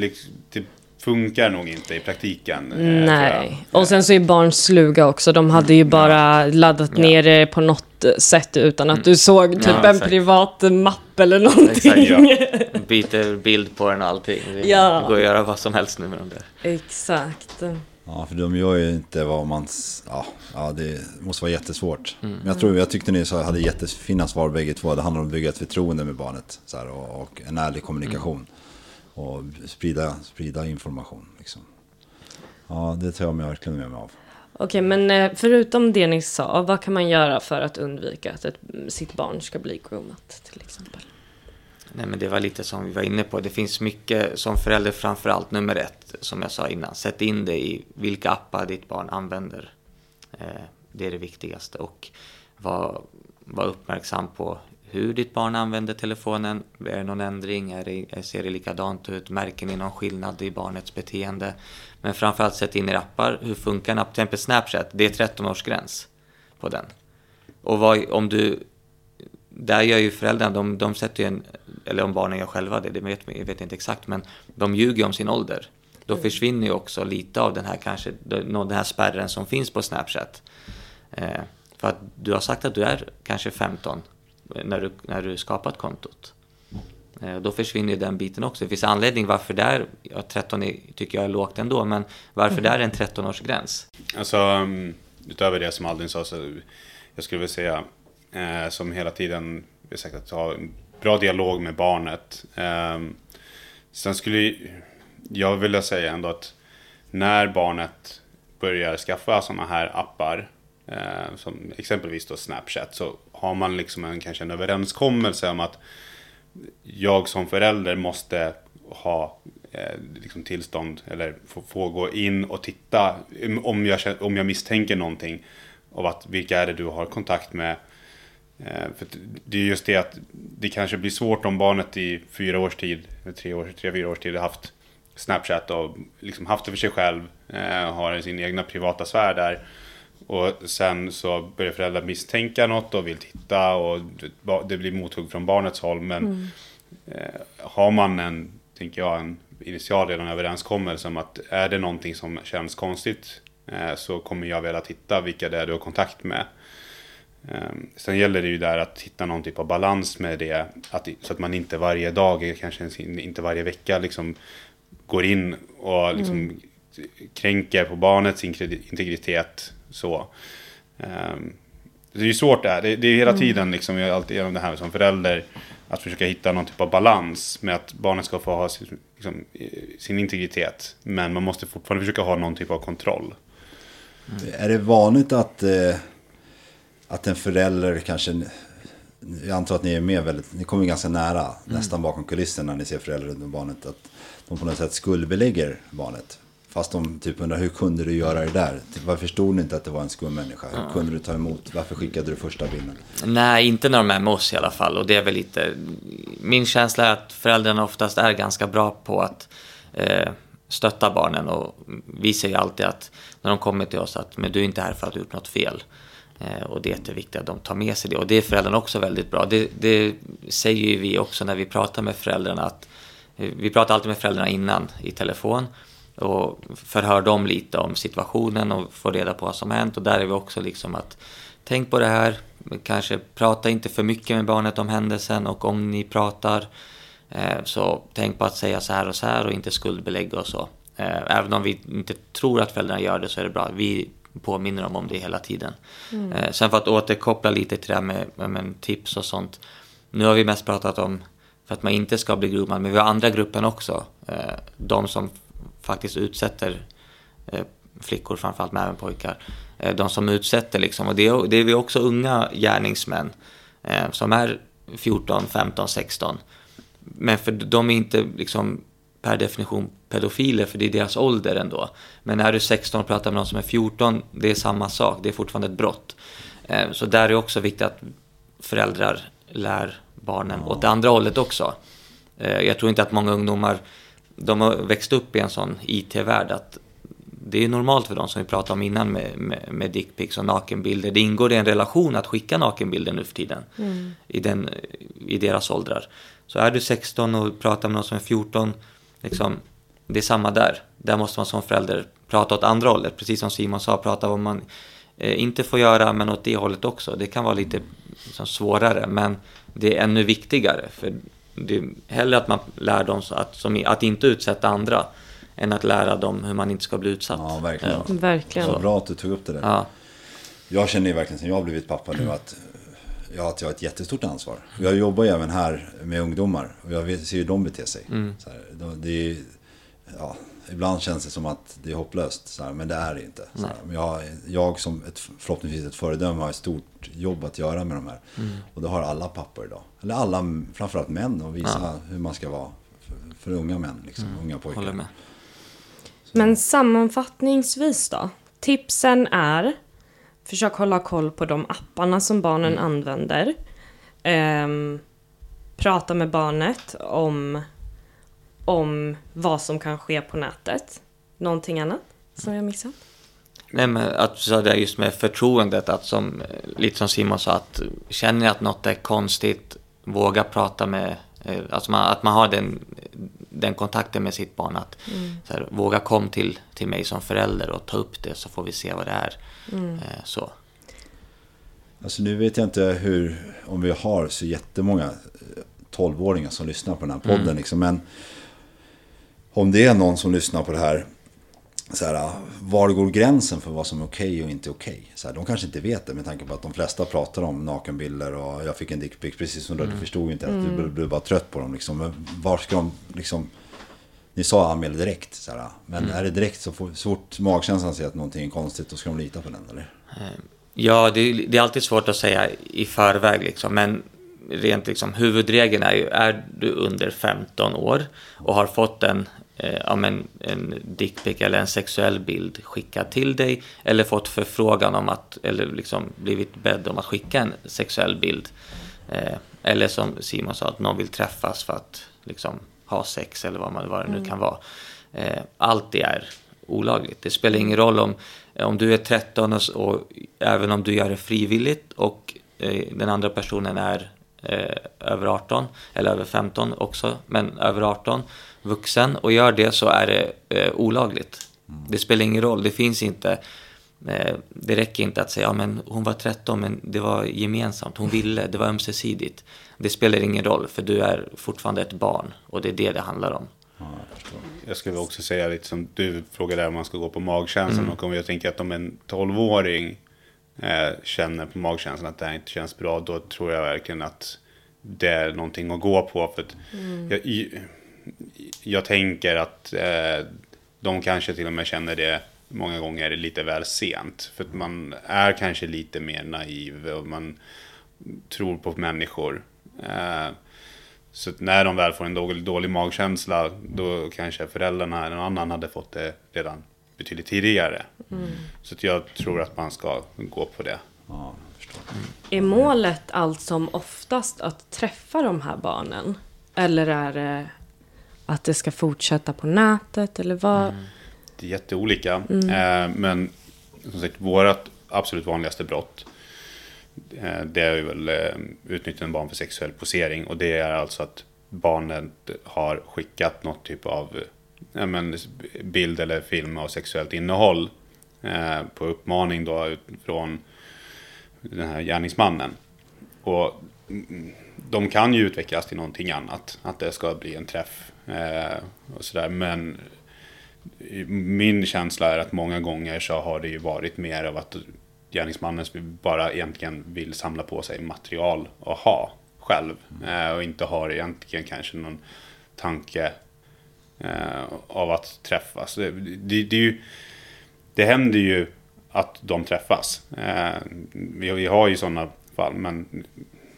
det funkar nog inte i praktiken. Nej, och sen så är barn sluga också. De hade ju bara ja. laddat ner det ja. på något sätt utan att du såg typ ja, en privat mapp eller någonting. Exakt, ja. Byter bild på den och allting. Det ja. går att göra vad som helst nu med dem där. Exakt. Ja, för de gör ju inte vad man... Ja, ja det måste vara jättesvårt. Mm. Men jag tror, jag tyckte ni så hade jättefina svar bägge två. Det handlar om att bygga ett förtroende med barnet så här, och, och en ärlig kommunikation. Mm. Och sprida, sprida information. Liksom. Ja, det tar jag mig verkligen med mig av. Okej, okay, men förutom det ni sa, vad kan man göra för att undvika att ett, sitt barn ska bli groomat till exempel? Nej, men det var lite som vi var inne på. Det finns mycket som förälder, framförallt nummer ett, som jag sa innan. Sätt in dig i vilka appar ditt barn använder. Eh, det är det viktigaste. Och var, var uppmärksam på hur ditt barn använder telefonen. Är det någon ändring? Är det, ser det likadant ut? Märker ni någon skillnad i barnets beteende? Men framförallt sätt in i appar. Hur funkar en app? Till exempel Snapchat. Det är tretton års gräns på den. Och vad, om du... Där gör ju föräldrarna, de, de sätter ju en, eller om barnen gör själva det, det vet jag vet inte exakt, men de ljuger om sin ålder. Då mm. försvinner ju också lite av den här, kanske, den här spärren som finns på Snapchat. Eh, för att du har sagt att du är kanske femton när du, när du skapat kontot. Eh, då försvinner ju den biten också. Det finns anledning varför där, ja, tretton är, tycker jag är lågt ändå, men varför mm. där är en tretton års gräns? Alltså, utöver det som Aldin sa, så jag skulle väl säga... Eh, som hela tiden är sagt att ha en bra dialog med barnet. Eh, sen skulle jag vilja säga ändå att när barnet börjar skaffa sådana här appar, eh, som exempelvis då Snapchat, så har man liksom en, kanske en överenskommelse om att jag som förälder måste ha eh, liksom tillstånd eller få, få gå in och titta om jag, om jag misstänker någonting av att vilka är det du har kontakt med. Eh, för det är just det att det kanske blir svårt om barnet i fyra års tid, tre år, tre, fyra års tid har haft Snapchat och liksom haft det för sig själv, eh, har sin egna privata sfär där. Och sen så börjar föräldrar misstänka något och vill titta och det blir mothugg från barnets håll. Men mm. eh, har man en, tänker jag, en initial redan överenskommelse om att är det någonting som känns konstigt eh, så kommer jag vilja titta vilka det är du har kontakt med. Eh, sen gäller det ju där att hitta någon typ av balans med det. Att, så att man inte varje dag, kanske inte varje vecka liksom går in och liksom mm. kränker på barnets integritet. Så um, det är ju svårt det här. Det, det är hela mm. tiden liksom, jag är alltid genom det här som förälder att försöka hitta någon typ av balans med att barnet ska få ha sin, liksom, sin integritet, men man måste fortfarande försöka ha någon typ av kontroll. Mm. Är det vanligt att eh, att en förälder kanske, jag antar att ni är med väldigt, ni kommer ganska nära mm. nästan bakom kulisserna när ni ser föräldrar och barnet, att de på något sätt skuldbelägger barnet? Fast de typ undrar, hur kunde du göra det där? Varför förstod ni inte att det var en skum människa? Hur ja. kunde du ta emot? Varför skickade du första bilden? Nej, inte när de är med oss i alla fall. Och det är väl lite... Min känsla är att föräldrarna oftast är ganska bra på att eh, stötta barnen. Och vi ser ju alltid att när de kommer till oss att men du är inte här för att du gjort något fel. Eh, och det är jätteviktigt att de tar med sig det. Och det är föräldrarna också väldigt bra. Det, det säger ju vi också när vi pratar med föräldrarna. Att, eh, vi pratar alltid med föräldrarna innan i telefon. Och förhör dem lite om situationen och får reda på vad som hänt. Och där är vi också liksom att tänk på det här. Kanske prata inte för mycket med barnet om händelsen. Och om ni pratar eh, så tänk på att säga så här och så här. Och inte skuldbelägga och så. Eh, även om vi inte tror att föräldrarna gör det så är det bra. Vi påminner dem om det hela tiden. Mm. Eh, sen för att återkoppla lite till det här med, med, med tips och sånt. Nu har vi mest pratat om för att man inte ska bli groomad. Men vi har andra gruppen också. Eh, de som... faktiskt utsätter eh, flickor, framförallt men även pojkar, eh, de som utsätter liksom, och det är, det är vi också unga gärningsmän eh, som är fjorton, femton, sexton, men för de är inte liksom per definition pedofiler, för det är deras ålder ändå, men är du sexton och pratar med någon som är fjorton, det är samma sak, det är fortfarande ett brott, eh, så där är det också viktigt att föräldrar lär barnen åt det andra hållet också. eh, jag tror inte att många ungdomar, de har växt upp i en sån I T-värld att det är normalt för dem, som vi pratade om innan med, med, med dickpics och nakenbilder. Det ingår i en relation att skicka nakenbilder nu för tiden mm. i, den, i deras åldrar. Så är du sexton och pratar med någon som är fjorton, liksom, det är samma där. Där måste man som förälder prata åt andra hållet. Precis som Simon sa, prata om vad man eh, inte får göra, men åt det hållet också. Det kan vara lite liksom, svårare, men det är ännu viktigare för... Det är hellre att man lär dem så att, som, att inte utsätta andra än att lära dem hur man inte ska bli utsatt. Ja, verkligen. Ja. verkligen. Så bra att du tog upp det där. Ja. Jag känner ju verkligen sen jag har blivit pappa nu att, ja, att jag har ett jättestort ansvar. Jag jobbar ju även här med ungdomar och jag ser hur de beter sig. Mm. Så här, det är, ja, ibland känns det som att det är hopplöst, så här, men det är det inte. Så här, men jag, jag som ett, förhoppningsvis ett föredöme har ett stort jobb att göra med de här. Mm. Och det har alla pappor idag. Eller alla, framförallt män, och visa ja. hur man ska vara för, för unga män, liksom, mm. unga pojkar. Håller med. Men sammanfattningsvis då, tipsen är försök hålla koll på de apparna som barnen mm. använder. Ehm, prata med barnet om om vad som kan ske på nätet. Någonting annat som jag missat? Nej, men att så det är just med förtroendet, att som lite som Simon sa, att känner att något är konstigt, våga prata med, alltså man, att man har den, den kontakten med sitt barn, att mm. så här, våga kom till, till mig som förälder och ta upp det, så får vi se vad det är. Mm. Så. Alltså nu vet jag inte hur, om vi har så jättemånga tolvåringar som lyssnar på den här podden, mm. liksom, men om det är någon som lyssnar på det här, så här, var går gränsen för vad som är okej och inte okej? Så här, de kanske inte vet det, med tanke på att de flesta pratar om nakenbilder och jag fick en dickpic, precis som mm. du förstod inte att mm. du blev bara trött på dem. Liksom. Men var ska de liksom, ni sa anmäl direkt, så här, men mm. är det direkt så fort magkänslan säger att någonting är konstigt, då ska de lita på den, eller? Ja, det, det är alltid svårt att säga i förväg liksom, men rent liksom huvudregeln är ju, är du under femton år och har fått en eh, ja, men en dickpic eller en sexuell bild skickad till dig eller fått förfrågan om att, eller liksom blivit bedd om att skicka en sexuell bild, eh, eller som Simon sa, att någon vill träffas för att liksom ha sex eller vad man, vad det nu kan vara. Eh, allt det är olagligt. Det spelar ingen roll om om du är tretton och, och även om du gör det frivilligt och eh, den andra personen är eh, över arton eller över femton också, men över arton vuxen och gör det, så är det eh, olagligt. Mm. Det spelar ingen roll. Det finns inte eh, det räcker inte att säga ja, men hon var tretton men det var gemensamt. Hon ville, det var ömsesidigt. Det spelar ingen roll för du är fortfarande ett barn och det är det det handlar om. Ja, jag förstår. Jag skulle också säga lite som du frågade där om man ska gå på magkänslan, mm. och om jag tänker att om en tolvåring eh, känner på magkänslan att det här inte känns bra, då tror jag verkligen att det är någonting att gå på. För att mm. jag, jag tänker att eh, de kanske till och med känner det många gånger lite väl sent, för att man är kanske lite mer naiv och man tror på människor. eh, Så när de väl får en dålig, dålig magkänsla, då kanske föräldrarna eller någon annan hade fått det redan betydligt tidigare. Mm. Så att jag tror att man ska gå på det. Ja, förstår. Är målet allt som oftast att träffa de här barnen? Eller är det att det ska fortsätta på nätet? Eller vad? Mm. Det är jätteolika. Mm. Eh, men som sagt, vårt absolut vanligaste brott, det är väl utnyttjande av barn för sexuell posering, och det är alltså att barnet har skickat något typ av ja, men, bild eller film av sexuellt innehåll eh, på uppmaning då från den här gärningsmannen, och de kan ju utvecklas till någonting annat, att det ska bli en träff eh, och sådär, men min känsla är att många gånger så har det ju varit mer av att gärningsmannen bara egentligen vill samla på sig material och ha själv. Mm. Eh, och inte har egentligen kanske någon tanke eh, av att träffas. Det, det, det, är ju, det händer ju att de träffas. Eh, vi, vi har ju sådana fall. Men,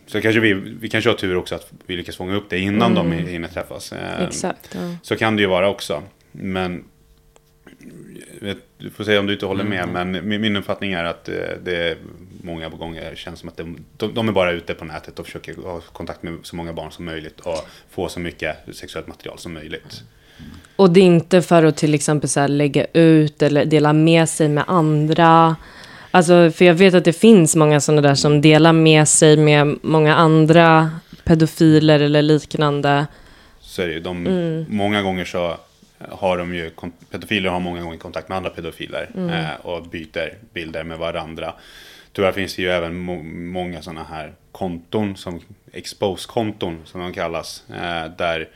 så kanske vi, vi kanske har tur också att vi lyckas fånga upp det innan mm. de hinner träffas. Eh, Exakt, ja. Så kan det ju vara också. Men vet, du får säga om du inte håller med, mm. men min, min uppfattning är att det många gånger känns som att det, de, de är bara ute på nätet och försöker ha kontakt med så många barn som möjligt och få så mycket sexuellt material som möjligt. Mm. Och det är inte för att till exempel så här lägga ut eller dela med sig med andra. Alltså, för jag vet att det finns många sådana där som delar med sig med många andra pedofiler eller liknande. Så är det ju. De, mm. många gånger så har de ju, pedofiler har många gånger kontakt med andra pedofiler mm. eh, och byter bilder med varandra. Tyvärr finns det ju även må- många sådana här konton, som expose-konton som de kallas, eh, där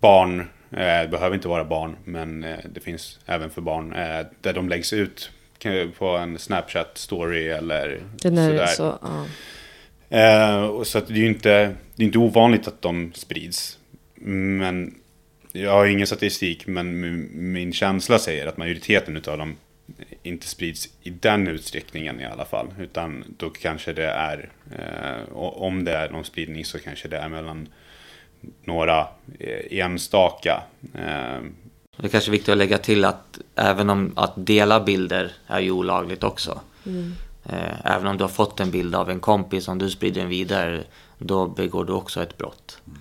barn, eh, behöver inte vara barn, men eh, det finns även för barn, eh, där de läggs ut på en Snapchat-story eller sådär. Så, ja. eh, och så att det är ju inte, det är inte ovanligt att de sprids, men jag har ingen statistik, men min känsla säger att majoriteten av dem inte sprids i den utsträckningen i alla fall. Utan då kanske det är, eh, om det är någon spridning så kanske det är mellan några enstaka. Eh. Det är kanske viktigt att lägga till att även om att dela bilder är ju olagligt också. Mm. Eh, även om du har fått en bild av en kompis, om du sprider den vidare, då begår du också ett brott. Mm.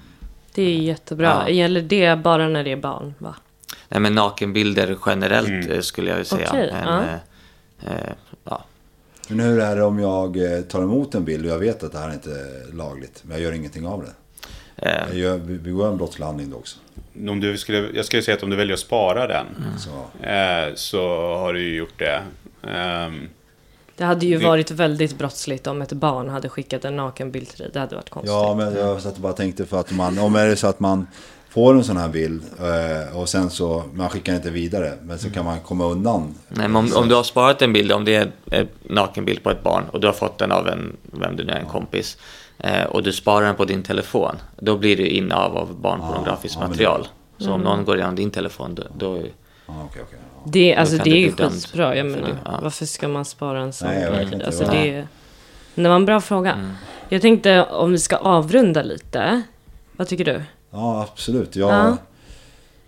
Det är jättebra. Ja. Gäller det bara när det är barn, va? Nej, men nakenbilder generellt mm. skulle jag säga. Okay, men, ja. Eh, eh, ja. Men hur är det om jag tar emot en bild och jag vet att det här är inte lagligt, men jag gör ingenting av det? Eh. Jag gör, begår en brottslandning då också. Om du skulle, jag skulle säga att om du väljer att spara den mm. så. Eh, så har du ju gjort det. Eh, Det hade ju varit väldigt brottsligt om ett barn hade skickat en nakenbild till dig. Det hade varit konstigt. Ja, men jag satt och bara tänkte, för att man, om är det så att man får en sån här bild och sen så man skickar inte vidare, men så kan man komma undan. Nej, men om, om du har sparat en bild, om det är en nakenbild på ett barn och du har fått den av en, vem du nu är, en kompis, och du sparar den på din telefon, då blir du innehav av barnpornografiskt ja, material. Så om någon går igenom din telefon, då, då Ah, okay, okay. Det, alltså, det är ju skitbra. Jag menar, det, ja. Varför ska man spara en sån tid? Alltså, det, det, det var en bra fråga. Mm. Jag tänkte om vi ska avrunda lite. Vad tycker du? Ja, absolut. Jag ja.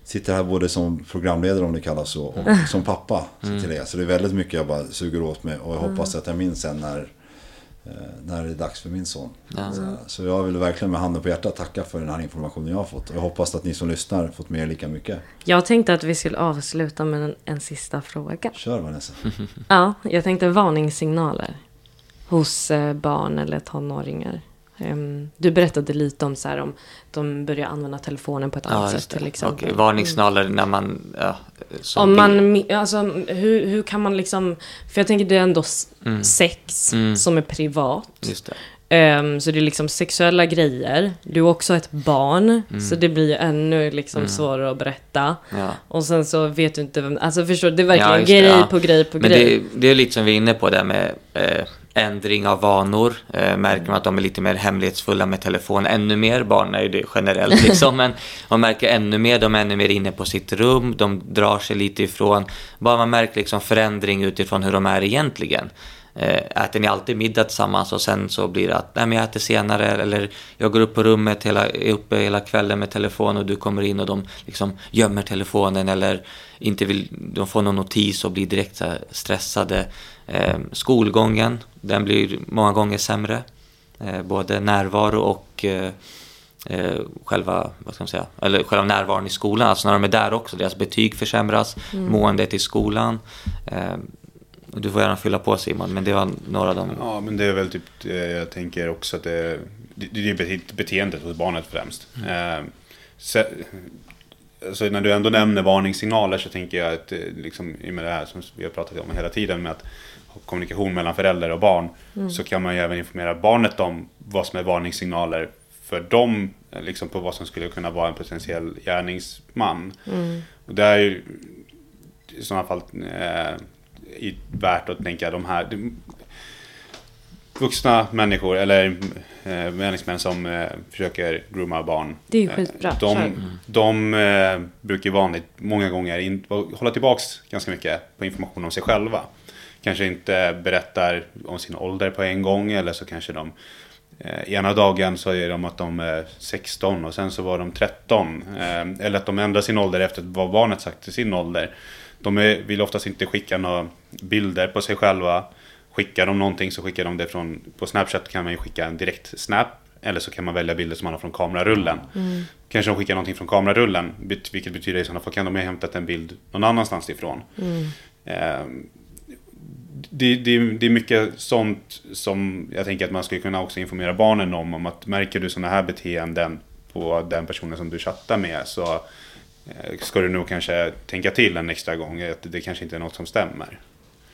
sitter här både som programledare, om det kallas så, och mm. som pappa mm. till er. Så det är väldigt mycket jag bara suger åt mig. Och jag mm. hoppas att jag minns sen när, när det är dags för min son. Mm. Så jag vill verkligen med handen på hjärtat tacka för den här informationen jag har fått. Och jag hoppas att ni som lyssnar fått med er lika mycket. Jag tänkte att vi skulle avsluta med en, en sista fråga. Kör, Vanessa. Ja, jag tänkte varningssignaler hos barn eller tonåringar. Du berättade lite om så här, om de börjar använda telefonen på ett annat ja, sätt till exempel. Och varningssignaler när man ja, om man alltså, hur hur kan man liksom, för jag tänker det är ändå mm. sex mm. som är privat. Just det. Um, så det är liksom sexuella grejer. Du är också ett barn mm. så det blir ju ännu liksom mm. svårare att berätta. Ja. Och sen så vet du inte vem, alltså förstår det är verkligen ja, grej det, ja. på grej på Men grej. Men det, det är lite som vi är inne på där med eh, ändring av vanor, eh, märker man att de är lite mer hemlighetsfulla med telefon, ännu mer barn är ju det generellt liksom, men man märker ännu mer, de är ännu mer inne på sitt rum, de drar sig lite ifrån, bara man märker liksom förändring utifrån hur de är egentligen. Eh, äter ni alltid middag tillsammans och sen så blir det att nej men jag äter senare, eller jag går upp på rummet hela, uppe hela kvällen med telefon och du kommer in och de liksom gömmer telefonen eller inte vill, de får någon notis och blir direkt så här stressade. Eh, skolgången, den blir många gånger sämre, eh, både närvaro och eh, eh, själva, vad ska man säga, eller själva närvaron i skolan, alltså när de är där också, deras betyg försämras, mm. måendet i skolan. eh, Du får gärna fylla på, Simon, men det var några av dem. Ja, men det är väl typ, jag tänker också att det, det är beteendet hos barnet främst. Mm. Så, alltså när du ändå nämner varningssignaler så tänker jag att liksom, i och med det här som vi har pratat om hela tiden med att kommunikation mellan föräldrar och barn mm. så kan man ju även informera barnet om vad som är varningssignaler för dem liksom, på vad som skulle kunna vara en potentiell gärningsman. Mm. Och det är ju i sådana fall eh, i värt att tänka de här de, vuxna människor eller eh, människor som eh, försöker grooma barn. Det är ju skitbra. De, mm. de eh, brukar vanligt många gånger in, hålla tillbaks ganska mycket på information om sig själva. Kanske inte berättar om sin ålder på en gång, eller så kanske de eh, ena dagen så är de att de är sexton och sen så var de tretton. Eh, eller att de ändrar sin ålder efter vad barnet sagt till sin ålder. De är, vill oftast inte skicka några bilder på sig själva. Skickar de någonting så skickar de det från... På Snapchat kan man ju skicka en direkt snap. Eller så kan man välja bilder som man har från kamerarullen. Mm. Kanske de skickar någonting från kamerarullen. Vilket betyder i sådana fall kan de ha hämtat en bild någon annanstans ifrån. Mm. Eh, det, det, det är mycket sånt som jag tänker att man skulle kunna också informera barnen om. Om att märker du sådana här beteenden på den personen som du chattar med så... ska du nog kanske tänka till en extra gång att det kanske inte är något som stämmer.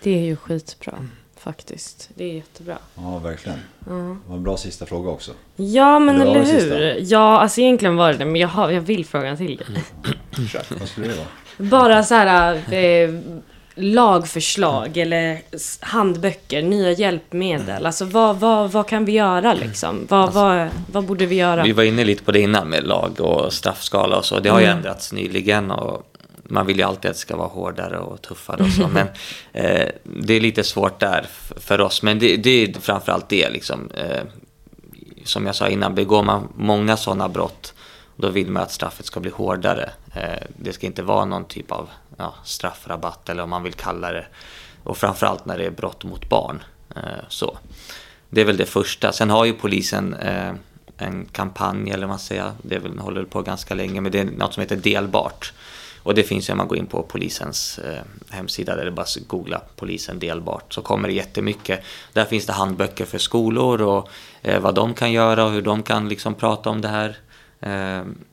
Det är ju skitbra faktiskt. Det är jättebra. Ja, verkligen. Mm. Det var en bra sista fråga också. Ja, men eller hur? Ja, alltså egentligen var det, men jag, har, jag vill frågan till dig. Mm. Vad skulle det vara? Bara så här eh, lagförslag eller handböcker, nya hjälpmedel. Alltså vad, vad, vad kan vi göra liksom? Vad, alltså, vad, vad borde vi göra? Vi var inne lite på det innan med lag och straffskala och så. Det har ju mm. ändrats nyligen och man vill ju alltid att det ska vara hårdare och tuffare och så. Men eh, det är lite svårt där för oss. Men det, det är framförallt det liksom. Eh, som jag sa innan, begår man många sådana brott då vill man att straffet ska bli hårdare. Eh, det ska inte vara någon typ av ja, straffrabatt eller om man vill kalla det. Och framförallt när det är brott mot barn. Eh, så. Det är väl det första. Sen har ju polisen eh, en kampanj eller vad man säger. Det väl, håller på ganska länge, men det är något som heter delbart. Och det finns ju om man går in på polisens eh, hemsida där det bara googla polisen delbart så kommer det jättemycket. Där finns det handböcker för skolor och eh, vad de kan göra och hur de kan liksom prata om det här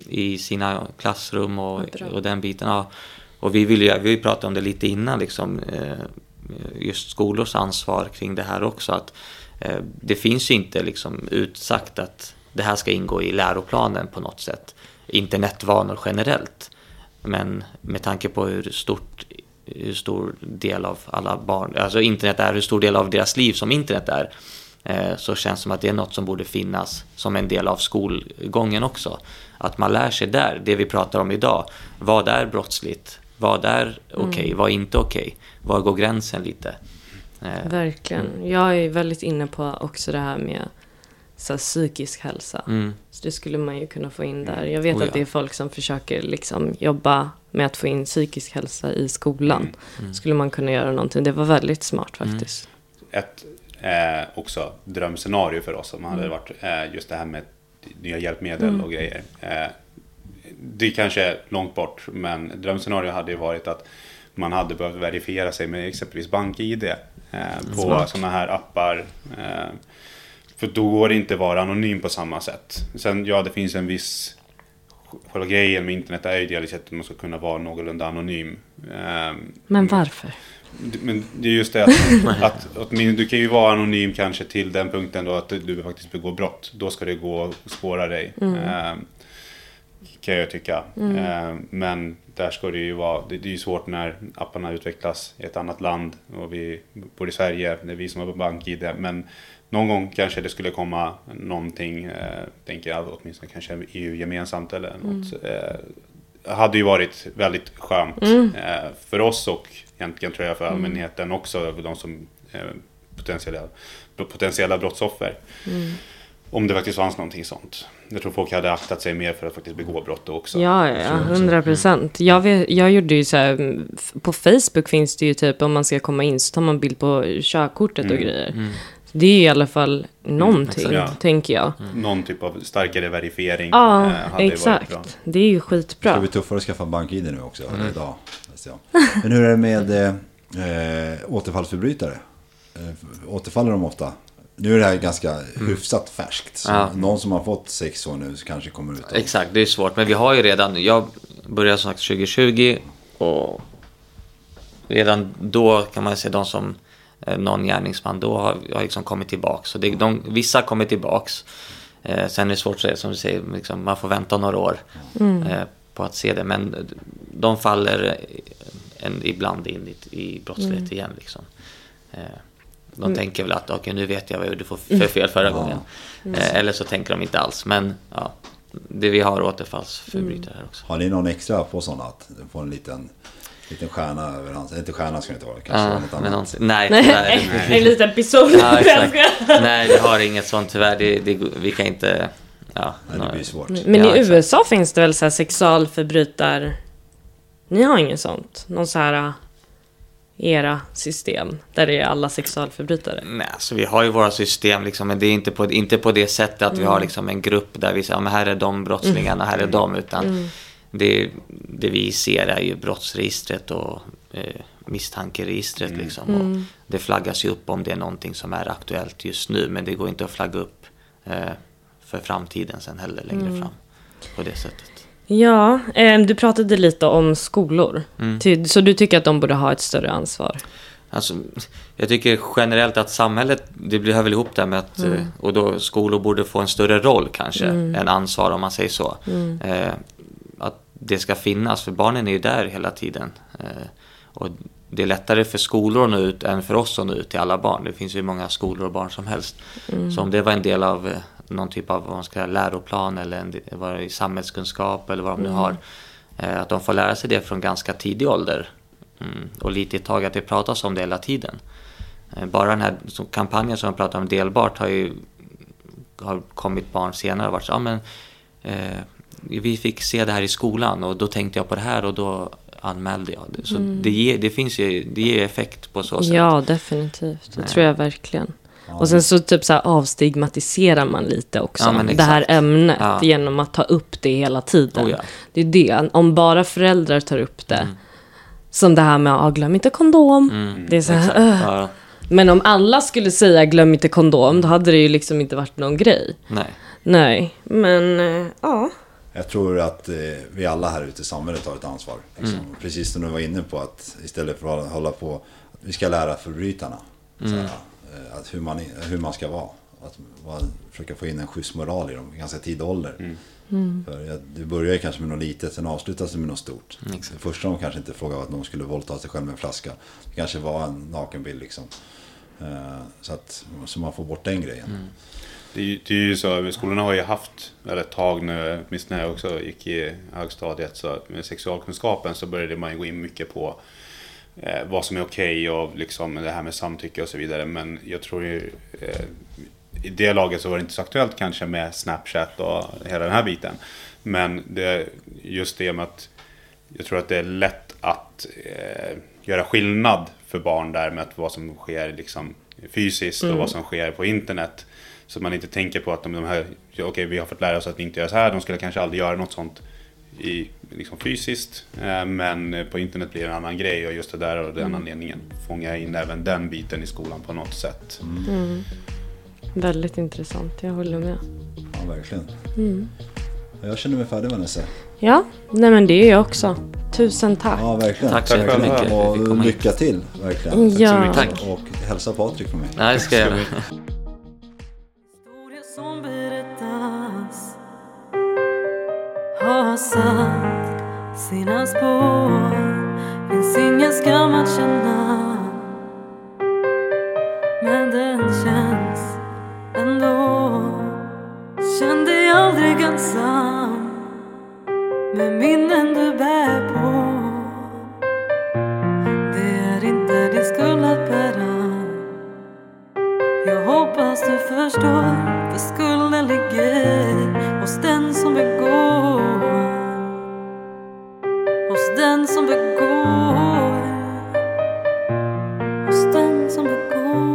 i sina klassrum och, och den biten. Ja. Och vi vill ju, vi pratade om det lite innan liksom, just skolors ansvar kring det här också, att det finns ju inte liksom utsagt att det här ska ingå i läroplanen på något sätt, internetvanor generellt, men med tanke på hur stort hur stor del av alla barn, alltså internet är, hur stor del av deras liv som internet är, så känns det som att det är något som borde finnas som en del av skolgången också. Att man lär sig där, det vi pratar om idag. Vad är brottsligt? Vad är okej, okay, mm. vad är inte okej? Okay, var går gränsen lite? Eh, Verkligen. Mm. Jag är väldigt inne på också det här med så här, psykisk hälsa. Mm. Så det skulle man ju kunna få in där. Jag vet oh, att ja. det är folk som försöker liksom jobba med att få in psykisk hälsa i skolan. Mm. Mm. Skulle man kunna göra någonting? Det var väldigt smart faktiskt. Mm. Ett eh, också drömscenario för oss som hade mm. varit eh, just det här med nya hjälpmedel mm. och grejer. Eh, Det kanske är långt bort, men drömscenario hade ju varit att man hade behövt verifiera sig med exempelvis BankID eh, på sådana här appar. Eh, för då går det inte vara anonym på samma sätt. Sen, ja, det finns en viss... Själva grejen med internet är ju idealiskt att man ska kunna vara någorlunda anonym. Eh, men varför? Men det är just det att, att, att du kan ju vara anonym kanske till den punkten då att du faktiskt begår brott. Då ska det gå att spåra dig. Mm. Eh, kan jag tycka. Mm. Eh, men där ska det ju vara, det, det är ju svårt när apparna utvecklas i ett annat land och vi bor i Sverige, det är vi som har BankID, men någon gång kanske det skulle komma någonting, eh, tänker jag, åtminstone kanske E U-gemensamt eller något. Mm. Eh, hade ju varit väldigt skönt mm. eh, för oss och egentligen tror jag för mm. allmänheten också, för de som eh, potentiella, potentiella brottsoffer. Mm. Om det faktiskt fanns någonting sånt. Jag tror folk hade aktat sig mer för att faktiskt begå brott också. Ja, ja, hundra procent. Jag vet, jag gjorde ju så här, på Facebook finns det ju typ, om man ska komma in så tar man bild på körkortet mm. och grejer. Mm. Det är i alla fall någonting, mm, exakt, ja. tänker jag. Mm. Någon typ av starkare verifiering ja, eh, hade exakt. Varit bra. Det är ju skitbra. Det ska bli tuffare att skaffa BankID nu också, mm. idag. Men hur är det med eh, återfallsförbrytare? Eh, återfaller de ofta? Nu är det här ganska mm. hyfsat färskt. Så ja. Någon som har fått sex år nu kanske kommer ut. Och... Exakt, det är svårt. Men vi har ju redan... Jag började som sagt tjugo tjugo. Och redan då kan man säga de som... Någon gärningsman då har, har liksom kommit tillbaka. Så det, de, vissa kommer tillbaka. Eh, sen är det svårt att säga, som du säger. Liksom, man får vänta några år mm. eh, på att se det. Men de faller en, ibland in i, i brottslighet mm. igen. Liksom. Eh. De mm. tänker väl att okej, nu vet jag vad du får för fel förra mm. gången. Mm. Eh, eller så tänker de inte alls. Men ja, det vi har återfallsförbrytare mm. också. Har ni någon extra på sådant att få en liten, liten stjärna över hans? Inte stjärna ska det inte vara, kanske ah, något annat. Nej, nej, nej, nej. En liten episod. Ja, nej, vi har inget sånt tyvärr. Det, det, vi kan inte... Ja, nej, det blir svårt. Men ja, i U S A exakt. Finns det väl så här sexualförbrytare... Ni har inget sånt? Någon så här... era system där det är alla sexualförbrytare. Nej, så vi har ju våra system liksom, men det är inte på inte på det sättet att mm. vi har liksom en grupp där vi säger, ja, men här är de brottslingarna, här är de, utan mm. det, det vi ser är ju brottsregistret och eh, misstankeregistret mm. liksom, och mm. det flaggas ju upp om det är någonting som är aktuellt just nu, men det går inte att flagga upp eh, för framtiden sen heller längre mm. fram på det sättet. Ja, eh, du pratade lite om skolor. Mm. Ty, så du tycker att de borde ha ett större ansvar? Alltså, jag tycker generellt att samhället, det blir väl ihop där med att mm. eh, och då skolor borde få en större roll kanske, mm. än ansvar om man säger så. Mm. Eh, att det ska finnas, för barnen är ju där hela tiden. Eh, och det är lättare för skolor att nå ut än för oss att nå ut till alla barn. Det finns ju många skolor och barn som helst. Mm. Så om det var en del av... Eh, någon typ av vad man ska, läroplan eller en, vad, i samhällskunskap eller vad de nu mm. har, eh, att de får lära sig det från ganska tidig ålder mm. och lite i taget att det pratas om det hela tiden. Eh, bara den här så, kampanjen som jag pratar om delbart har ju har kommit barn senare och varit så, ah, men eh, vi fick se det här i skolan och då tänkte jag på det här och då anmälde jag det. Så mm. det, ger, det finns ju, det ger effekt på så sätt. Ja, definitivt. Det Nej. tror jag verkligen. Och sen så typ så här avstigmatiserar man lite också, ja, det här ämnet, ja. genom att ta upp det hela tiden. Oh, ja. Det är det, om bara föräldrar tar upp det, mm. som det här med att ah, glöm inte kondom. Mm, det är så här, äh. ja. Men om alla skulle säga glöm inte kondom, då hade det ju liksom inte varit någon grej. Nej. Nej, men äh, ja. Jag tror att eh, vi alla här ute i samhället har ett ansvar. Liksom. Mm. Precis som du var inne på, att istället för att hålla på, vi ska lära förbrytarna. Mm. Att hur, man, hur man ska vara. Att man försöka få in en skyddsmoral i dem ganska tidig ålder. Mm. Mm. För det börjar kanske med något litet, sen avslutas det med något stort. Mm. Det första de kanske inte frågade att någon skulle våldta sig själv med en flaska. Det kanske var en nakenbild liksom. Så, att, så man får bort den grejen. Mm. Det, det är ju så, skolorna har ju haft, eller ett tag nu, minst när jag också gick i högstadiet, så med sexualkunskapen så började man gå in mycket på eh, vad som är okej och liksom det här med samtycke och så vidare. Men jag tror ju, eh, i det laget så var det inte så aktuellt kanske med Snapchat och hela den här biten. Men det, just det med att jag tror att det är lätt att eh, göra skillnad för barn där med att vad som sker liksom fysiskt och mm. vad som sker på internet. Så man inte tänker på att de, de här, okej okay, vi har fått lära oss att vi inte gör så här. De skulle kanske aldrig göra något sånt i, liksom fysiskt. Eh, men på internet blir det en annan grej. Och just det där och den mm. anledningen fångar in även den biten i skolan på något sätt. Mm. Mm. Väldigt intressant, jag håller med. Ja, verkligen. Mm. Jag känner mig färdig, Vanessa. Ja, nej men det är jag också. Tusen tack. Ja, verkligen. Tack så verkligen. mycket. Och lycka till, verkligen. Ja. Tack så mycket. Tack. Och hälsa Patrik på mig. Nej, det ska jag göra. Har satt sina spår. Finns ingen skam att känna, men den känns ändå. Känn dig aldrig ensam med minnen du bär på. Det är inte din skuld att bära. Jag hoppas du förstår, för skulden ligger hos den som begår. Hos den som begår. Hos den som begår.